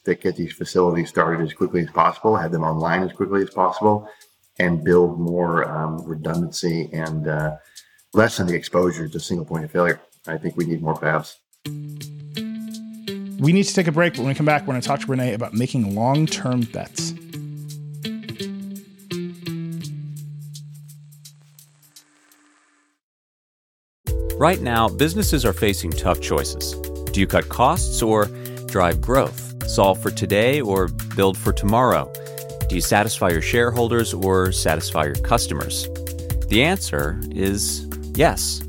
facilities started as quickly as possible, have them online as quickly as possible, and build more redundancy and lessen the exposure to single point of failure. I think we need more fabs. We need to take a break. When we come back, we're going to talk to Rene about making long-term bets. Right now, businesses are facing tough choices. Do you cut costs or drive growth? Solve for today or build for tomorrow? Do you satisfy your shareholders or satisfy your customers? The answer is yes.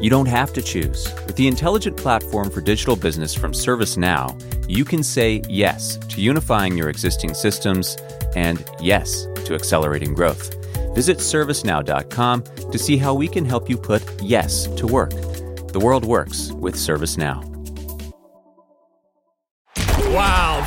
You don't have to choose. With the intelligent platform for digital business from ServiceNow, you can say yes to unifying your existing systems and yes to accelerating growth. Visit ServiceNow.com to see how we can help you put yes to work. The world works with ServiceNow. Wow,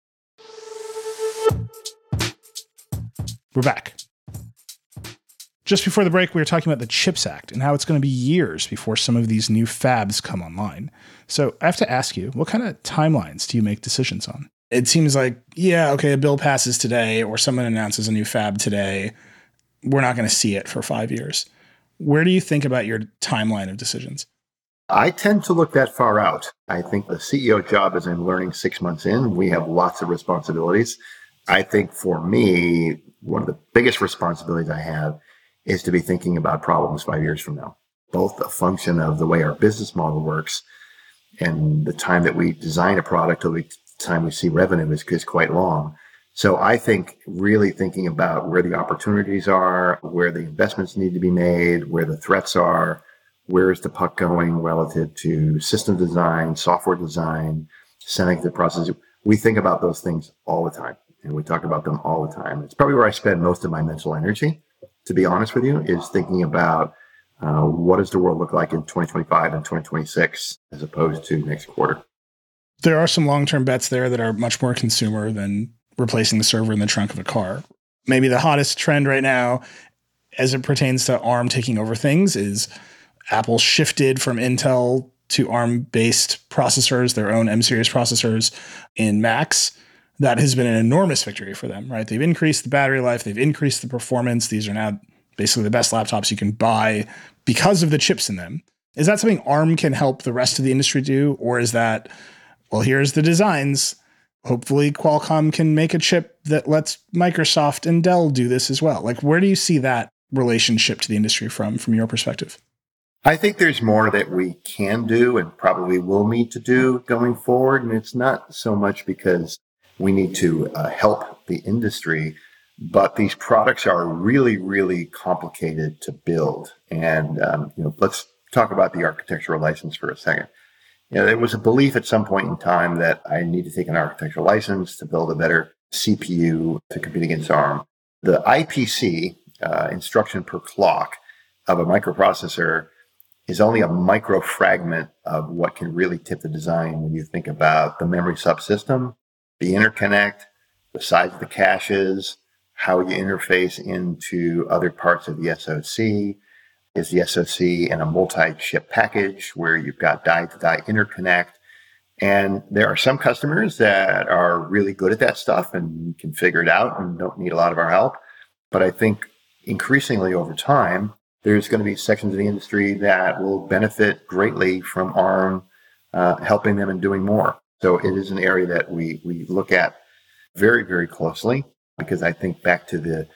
We're back. Just before the break, we were talking about the CHIPS Act and how it's going to be years before some of these new fabs come online. So I have to ask you, what kind of timelines do you make decisions on? It seems like, a bill passes today or someone announces a new fab today. We're not going to see it for 5 years. Where do you think about your timeline of decisions? I tend to look that far out. I think the CEO job is in learning 6 months in. We have lots of responsibilities. I think for me, one of the biggest responsibilities I have is to be thinking about problems 5 years from now, both a function of the way our business model works and the time that we design a product till the time we see revenue is quite long. So I think really thinking about where the opportunities are, where the investments need to be made, where the threats are, where is the puck going relative to system design, software design, semiconductor processing. We think about those things all the time, and we talk about them all the time. It's probably where I spend most of my mental energy, to be honest with you, is thinking about what does the world look like in 2025 and 2026 as opposed to next quarter. There are some long-term bets there that are much more consumer than replacing the server in the trunk of a car. Maybe the hottest trend right now as it pertains to ARM taking over things is Apple shifted from Intel to ARM-based processors, their own M-series processors in Macs. That has been an enormous victory for them, right? They've increased the battery life. They've increased the performance. These are now basically the best laptops you can buy because of the chips in them. Is that something ARM can help the rest of the industry do? Or is that, well, here's the designs. Hopefully Qualcomm can make a chip that lets Microsoft and Dell do this as well. Like, where do you see that relationship to the industry from your perspective? I think there's more that we can do and probably will need to do going forward. And it's not so much because we need to help the industry, but these products are really, really complicated to build. And let's talk about the architectural license for a second. There was a belief at some point in time that I need to take an architectural license to build a better CPU to compete against ARM. The IPC, instruction per clock, of a microprocessor is only a micro fragment of what can really tip the design when you think about the memory subsystem, the interconnect, the size of the caches, how you interface into other parts of the SoC. Is the SoC in a multi-chip package where you've got die-to-die interconnect? And there are some customers that are really good at that stuff and can figure it out and don't need a lot of our help. But I think increasingly over time, there's going to be sections of the industry that will benefit greatly from ARM helping them and doing more. So it is an area that we look at very, very closely, because I think back to the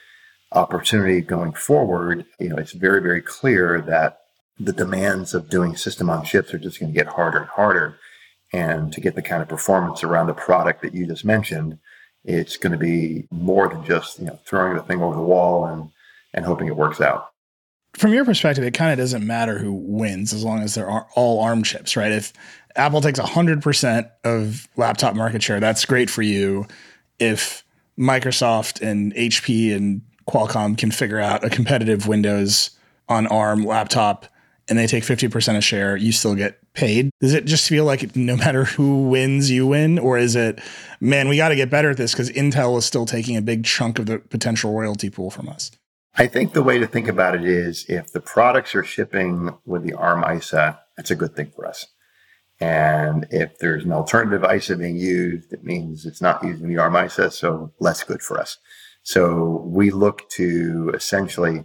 opportunity going forward, it's very, very clear that the demands of doing system on chips are just going to get harder and harder. And to get the kind of performance around the product that you just mentioned, it's going to be more than just throwing the thing over the wall and hoping it works out. From your perspective, it kind of doesn't matter who wins as long as they're all ARM chips, right? If Apple takes 100% of laptop market share, that's great for you. If Microsoft and HP and Qualcomm can figure out a competitive Windows on ARM laptop and they take 50% of share, you still get paid. Does it just feel like no matter who wins, you win? Or is it, man, we got to get better at this because Intel is still taking a big chunk of the potential royalty pool from us? I think the way to think about it is if the products are shipping with the ARM ISA, that's a good thing for us. And if there's an alternative ISA being used, it means it's not using the ARM ISA, so less good for us. So we look to essentially,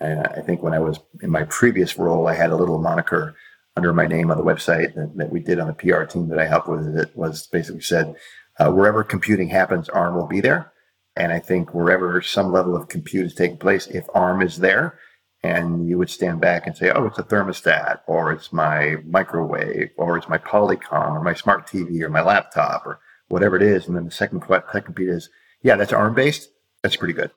I think when I was in my previous role, I had a little moniker under my name on the website that we did on the PR team that I helped with. It was basically said, wherever computing happens, ARM will be there. And I think wherever some level of compute is taking place, if ARM is there, And you would stand back and say, oh, it's a thermostat, or it's my microwave, or it's my Polycom, or my smart TV, or my laptop, or whatever it is. And then the second beat is, yeah, that's ARM-based. That's pretty good.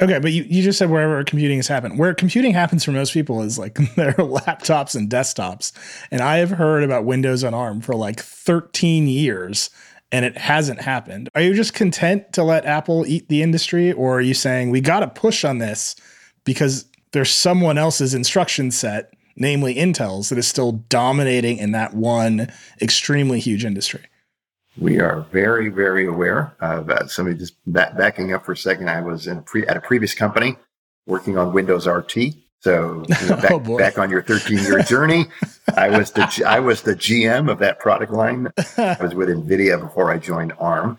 Okay, but you just said wherever computing has happened. Where computing happens for most people is like their laptops and desktops. And I have heard about Windows on ARM for like 13 years, and it hasn't happened. Are you just content to let Apple eat the industry, or are you saying we got to push on this because there's someone else's instruction set, namely Intel's, that is still dominating in that one extremely huge industry? We are very, very aware of that. Somebody just backing up for a second. I was in at a previous company working on Windows RT. So back on your 13-year journey, I was the GM of that product line. I was with Nvidia before I joined ARM,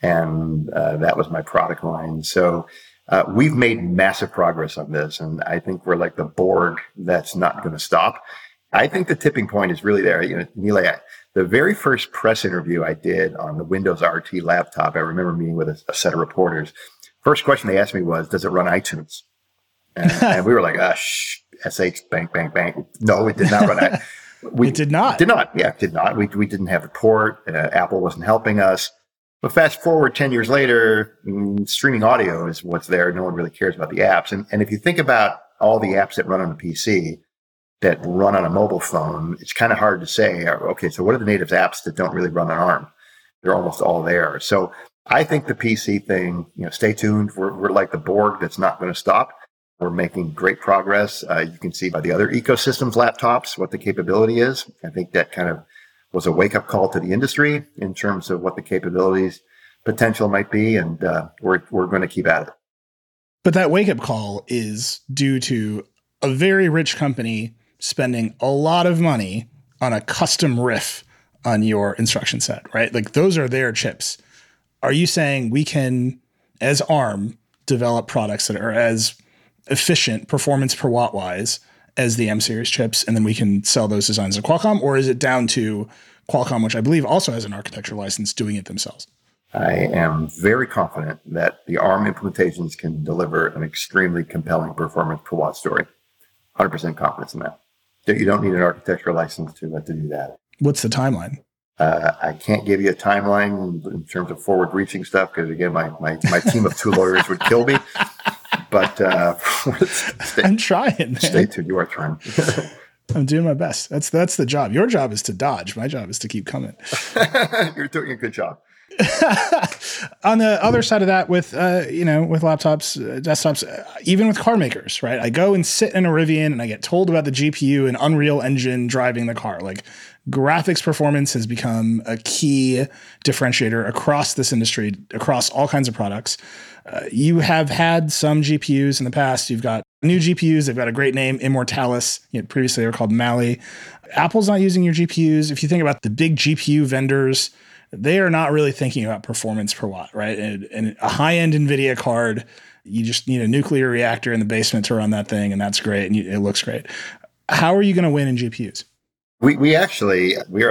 and that was my product line. So we've made massive progress on this, and I think we're like the Borg that's not going to stop. I think the tipping point is really there. You know, Nilay, the very first press interview I did on the Windows RT laptop, I remember meeting with a set of reporters. First question they asked me was, does it run iTunes? And we were like, No, it did not run iTunes. It did not. We didn't have the port. Apple wasn't helping us. But fast forward 10 years later, streaming audio is what's there. No one really cares about the apps. And if you think about all the apps that run on a PC, that run on a mobile phone, it's kind of hard to say, okay, so what are the native apps that don't really run on ARM? They're almost all there. So I think the PC thing, you know, stay tuned. We're like the Borg that's not going to stop. We're making great progress. You can see by the other ecosystems laptops what the capability is. I think that kind of was a wake-up call to the industry in terms of what the capabilities potential might be, and we're going to keep at it. But that wake-up call is due to a very rich company spending a lot of money on a custom RIF on your instruction set, right? Like those are their chips. Are you saying we can, as ARM, develop products that are as efficient performance per watt wise as the M series chips, and then we can sell those designs to Qualcomm? Or is it down to Qualcomm, which I believe also has an architecture license, doing it themselves? I am very confident that the ARM implementations can deliver an extremely compelling performance per watt story. 100% confidence in that. You don't need an architectural license to do that. What's the timeline? I can't give you a timeline in terms of forward-reaching stuff because, again, my team of two lawyers would kill me. But I'm trying, man. Stay tuned. You are trying. I'm doing my best. That's the job. Your job is to dodge. My job is to keep coming. You're doing a good job. On the other side of that, with laptops, desktops, even with car makers, right? I go and sit in a Rivian and I get told about the GPU and Unreal Engine driving the car. Like graphics performance has become a key differentiator across this industry, across all kinds of products. You have had some GPUs in the past. You've got new GPUs. They've got a great name, Immortalis. Previously, they were called Mali. Apple's not using your GPUs. If you think about the big GPU vendors, they are not really thinking about performance per watt, right? And a high-end NVIDIA card, you just need a nuclear reactor in the basement to run that thing, and that's great, and it looks great. How are you going to win in GPUs? We are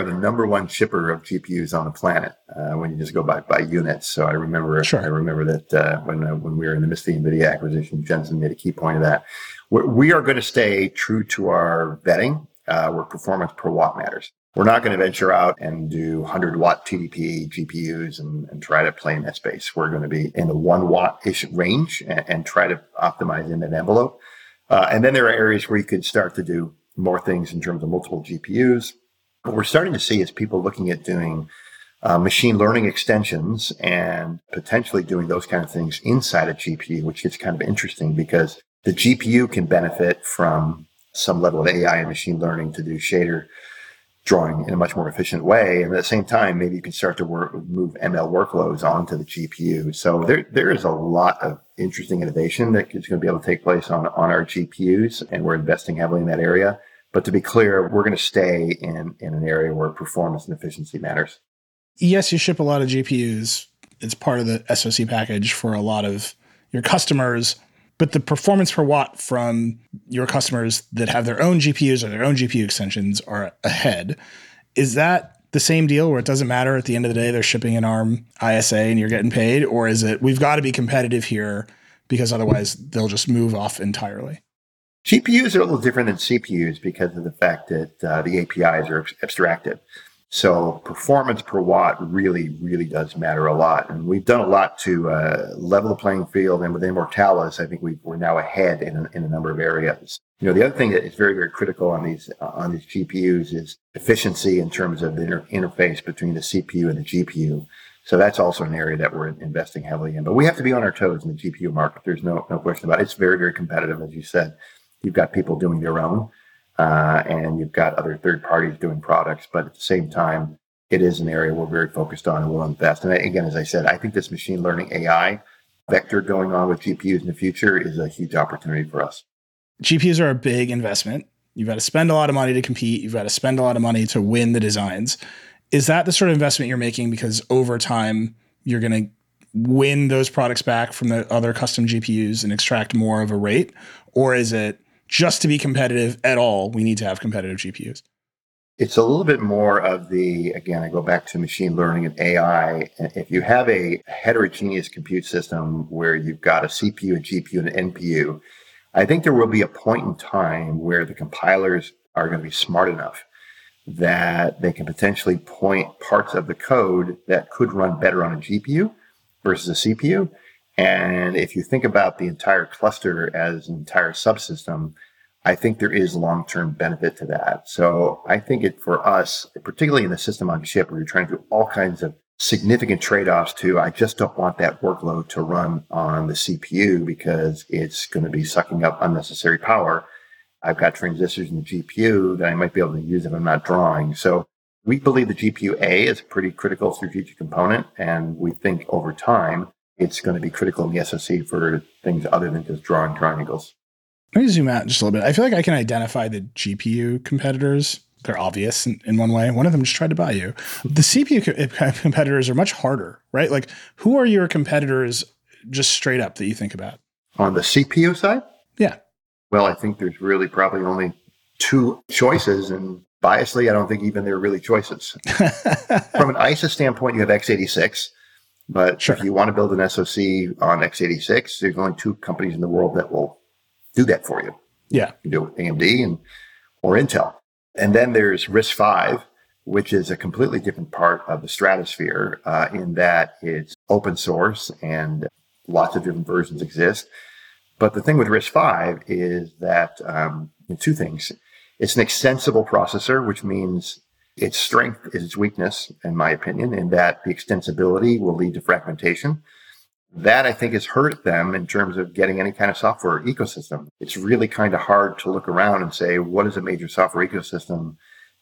the number one shipper of GPUs on the planet when you just go by units. So I remember that when we were in the midst of the NVIDIA acquisition, Jensen made a key point of that. We are going to stay true to our vetting where performance per watt matters. We're not going to venture out and do 100-watt TDP GPUs and try to play in that space. We're going to be in the 1-watt-ish range and try to optimize in that envelope. And then there are areas where you could start to do more things in terms of multiple GPUs. What we're starting to see is people looking at doing machine learning extensions and potentially doing those kind of things inside a GPU, which is kind of interesting because the GPU can benefit from some level of AI and machine learning to do shader drawing in a much more efficient way. And at the same time, maybe you can start to move ML workloads onto the GPU. So there is a lot of interesting innovation that is going to be able to take place on our GPUs, and we're investing heavily in that area. But to be clear, we're going to stay in an area where performance and efficiency matters. Yes, you ship a lot of GPUs. It's part of the SoC package for a lot of your customers. But the performance per watt from your customers that have their own GPUs or their own GPU extensions are ahead. Is that the same deal where it doesn't matter at the end of the day, they're shipping an ARM ISA and you're getting paid? Or is it, we've got to be competitive here because otherwise they'll just move off entirely? GPUs are a little different than CPUs because of the fact that the APIs are abstracted. So performance per watt really, really does matter a lot. And we've done a lot to level the playing field. And within Mortalis, I think we're now ahead in a number of areas. You know, the other thing that is very, very critical on these GPUs is efficiency in terms of the interface between the CPU and the GPU. So that's also an area that we're investing heavily in. But we have to be on our toes in the GPU market. There's no question about it. It's very, very competitive, as you said. You've got people doing their own, and you've got other third parties doing products. But at the same time, it is an area we're very focused on and we'll invest. And again, as I said, I think this machine learning AI vector going on with GPUs in the future is a huge opportunity for us. GPUs are a big investment. You've got to spend a lot of money to compete. You've got to spend a lot of money to win the designs. Is that the sort of investment you're making because over time you're going to win those products back from the other custom GPUs and extract more of a rate? Or is it just to be competitive at all, we need to have competitive GPUs? It's a little bit more of the, again, I go back to machine learning and AI. If you have a heterogeneous compute system where you've got a CPU, a GPU, and an NPU, I think there will be a point in time where the compilers are going to be smart enough that they can potentially point parts of the code that could run better on a GPU versus a CPU. And if you think about the entire cluster as an entire subsystem, I think there is long-term benefit to that. So I think it for us, particularly in the system on chip, where you're trying to do all kinds of significant trade-offs to, I just don't want that workload to run on the CPU because it's going to be sucking up unnecessary power. I've got transistors in the GPU that I might be able to use if I'm not drawing. So we believe the GPU-A is a pretty critical strategic component, and we think over time it's going to be critical in the SoC for things other than just drawing triangles. Let me zoom out just a little bit. I feel like I can identify the GPU competitors. They're obvious in one way. One of them just tried to buy you. The CPU competitors are much harder, right? Like, who are your competitors just straight up that you think about? On the CPU side? Yeah. Well, I think there's really probably only two choices, and biasly, I don't think even they're really choices. From an ISA standpoint, you have x86, but sure, if you want to build an SoC on x86, there's only two companies in the world that will do that for you. Yeah. You can do it with AMD or Intel. And then there's RISC-V, which is a completely different part of the stratosphere in that it's open source and lots of different versions exist. But the thing with RISC-V is that two things. It's an extensible processor, which means its strength is its weakness, in my opinion, in that the extensibility will lead to fragmentation. That, I think, has hurt them in terms of getting any kind of software ecosystem. It's really kind of hard to look around and say, what is a major software ecosystem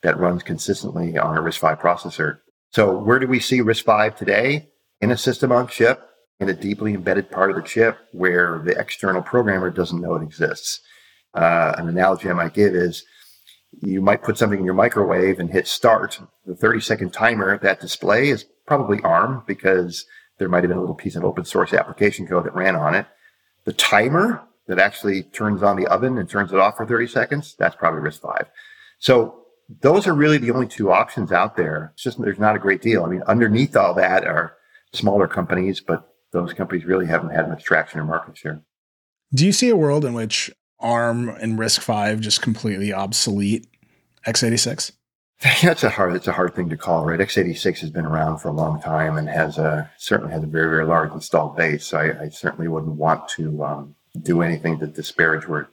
that runs consistently on a RISC-V processor? So where do we see RISC-V today? In a system on chip, in a deeply embedded part of the chip where the external programmer doesn't know it exists. An analogy I might give is you might put something in your microwave and hit start. The 30-second timer at that display is probably ARM because there might have been a little piece of open source application code that ran on it. The timer that actually turns on the oven and turns it off for 30 seconds, that's probably RISC-V. So those are really the only two options out there. It's just there's not a great deal. I mean, underneath all that are smaller companies, but those companies really haven't had much traction or market share. Do you see a world in which ARM and RISC-V just completely obsolete x86? That's a hard thing to call, right? x86 has been around for a long time and certainly has a very, very large installed base. So I certainly wouldn't want to do anything to disparage what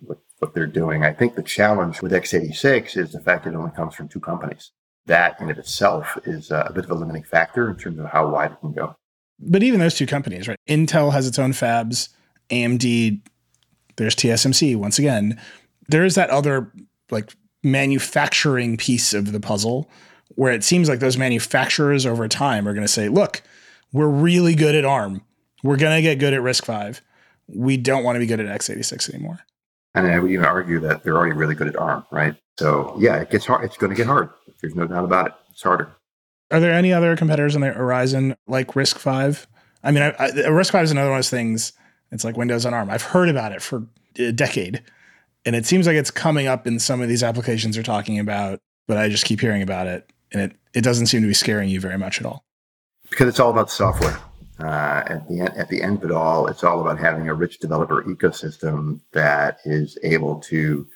they're doing. I think the challenge with x86 is the fact that it only comes from two companies. That in of itself is a bit of a limiting factor in terms of how wide it can go. But even those two companies, right? Intel has its own fabs, AMD, there's TSMC once again. There is that other like manufacturing piece of the puzzle where it seems like those manufacturers over time are going to say, look, we're really good at ARM. We're going to get good at RISC-V. We don't want to be good at x86 anymore. And I would even argue that they're already really good at ARM, right? So yeah, it gets hard. It's going to get hard. There's no doubt about it. It's harder. Are there any other competitors on the horizon like RISC-V? I mean, RISC-V is another one of those things. It's like Windows on ARM. I've heard about it for a decade, and it seems like it's coming up in some of these applications you're talking about, but I just keep hearing about it, and it doesn't seem to be scaring you very much at all. Because it's all about software. At the end of it all, it's all about having a rich developer ecosystem that is able to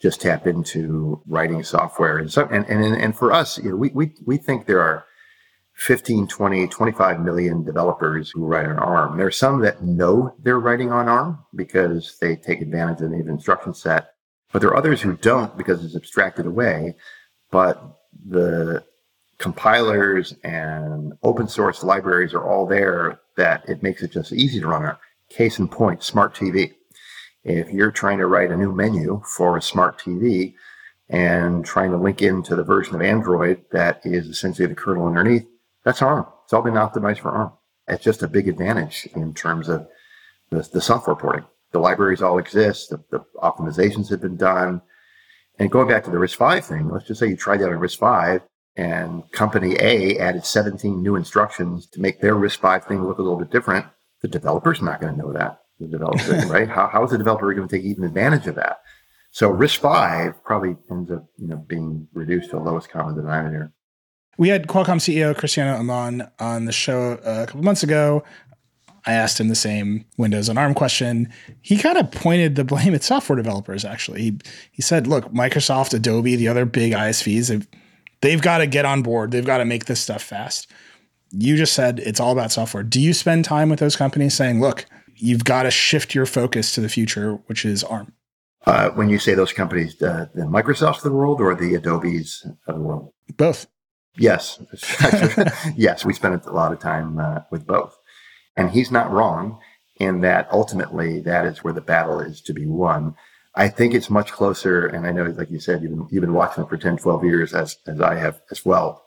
just tap into writing software. And so, and for us, you know, we think there are 15, 20, 25 million developers who write on ARM. There are some that know they're writing on ARM because they take advantage of the native instruction set, but there are others who don't because it's abstracted away. But the compilers and open source libraries are all there that it makes it just easy to run on. Case in point, smart TV. If you're trying to write a new menu for a smart TV and trying to link into the version of Android that is essentially the kernel underneath, that's ARM. It's all been optimized for ARM. It's just a big advantage in terms of the software porting. The libraries all exist. The optimizations have been done. And going back to the RISC-V thing, let's just say you tried that on RISC-V and company A added 17 new instructions to make their RISC-V thing look a little bit different. The developer's not going to know that. The developer, right? How is the developer going to take even advantage of that? So RISC-V probably ends up, you know, being reduced to the lowest common denominator. We had Qualcomm CEO Cristiano Amon on the show a couple months ago. I asked him the same Windows on ARM question. He kind of pointed the blame at software developers, actually. He said, look, Microsoft, Adobe, the other big ISVs, they've got to get on board. They've got to make this stuff fast. You just said it's all about software. Do you spend time with those companies saying, look, you've got to shift your focus to the future, which is ARM? When you say those companies, the Microsofts of the world or the Adobes of the world? Both. Yes. Yes, we spend a lot of time with both. And he's not wrong in that ultimately that is where the battle is to be won. I think it's much closer, and I know, like you said, you've been watching it for 10, 12 years, as I have as well.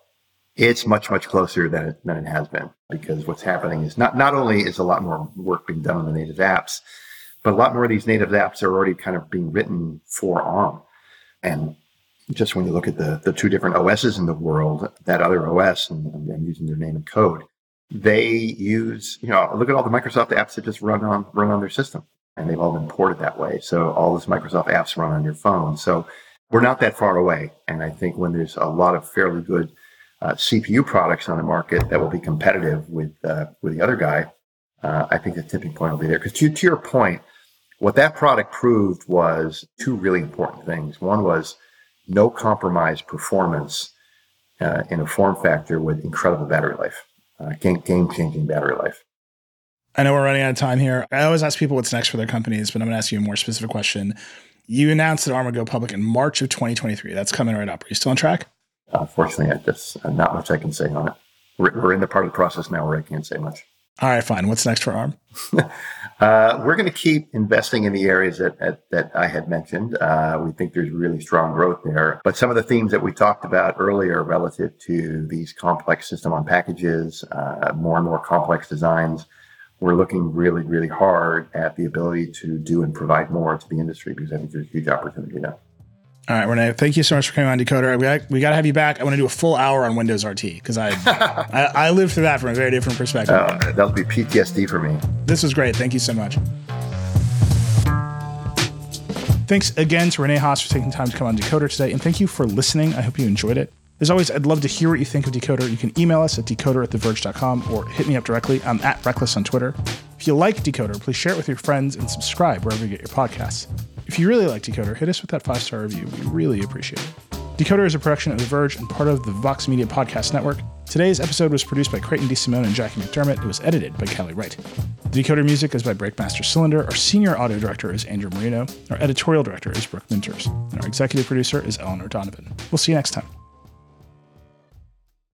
It's much, much closer than it has been, because what's happening is not only is a lot more work being done on the native apps, but a lot more of these native apps are already kind of being written for ARM. And just when you look at the two different OSs in the world, that other OS, and I'm using their name and code, they use, you know, look at all the Microsoft apps that just run on their system, and they've all been ported that way. So all those Microsoft apps run on your phone. So we're not that far away. And I think when there's a lot of fairly good CPU products on the market that will be competitive with the other guy, I think the tipping point will be there. Because to your point, what that product proved was two really important things. One was no compromise performance in a form factor with incredible battery life. Game-changing battery life. I know we're running out of time here. I always ask people what's next for their companies, but I'm going to ask you a more specific question. You announced that ARM would go public in March of 2023. That's coming right up. Are you still on track? Unfortunately, there's not much I can say on it. We're in the part of the process now where I can't say much. All right, fine. What's next for ARM? We're going to keep investing in the areas that I had mentioned. We think there's really strong growth there. But some of the themes that we talked about earlier relative to these complex system on packages, more and more complex designs, we're looking really, really hard at the ability to do and provide more to the industry, because I think there's a huge opportunity there. All right, Rene, thank you so much for coming on Decoder. We got to have you back. I want to do a full hour on Windows RT, because I lived through that from a very different perspective. That'll be PTSD for me. This was great. Thank you so much. Thanks again to Rene Haas for taking time to come on Decoder today, and thank you for listening. I hope you enjoyed it. As always, I'd love to hear what you think of Decoder. You can email us at decoder@theverge.com or hit me up directly. I'm @Reckless on Twitter. If you like Decoder, please share it with your friends and subscribe wherever you get your podcasts. If you really like Decoder, hit us with that 5-star review. We really appreciate it. Decoder is a production of The Verge and part of the Vox Media Podcast Network. Today's episode was produced by Creighton DeSimone and Jackie McDermott. It was edited by Kelly Wright. The Decoder music is by Breakmaster Cylinder. Our senior audio director is Andrew Marino. Our editorial director is Brooke Winters. And our executive producer is Eleanor Donovan. We'll see you next time.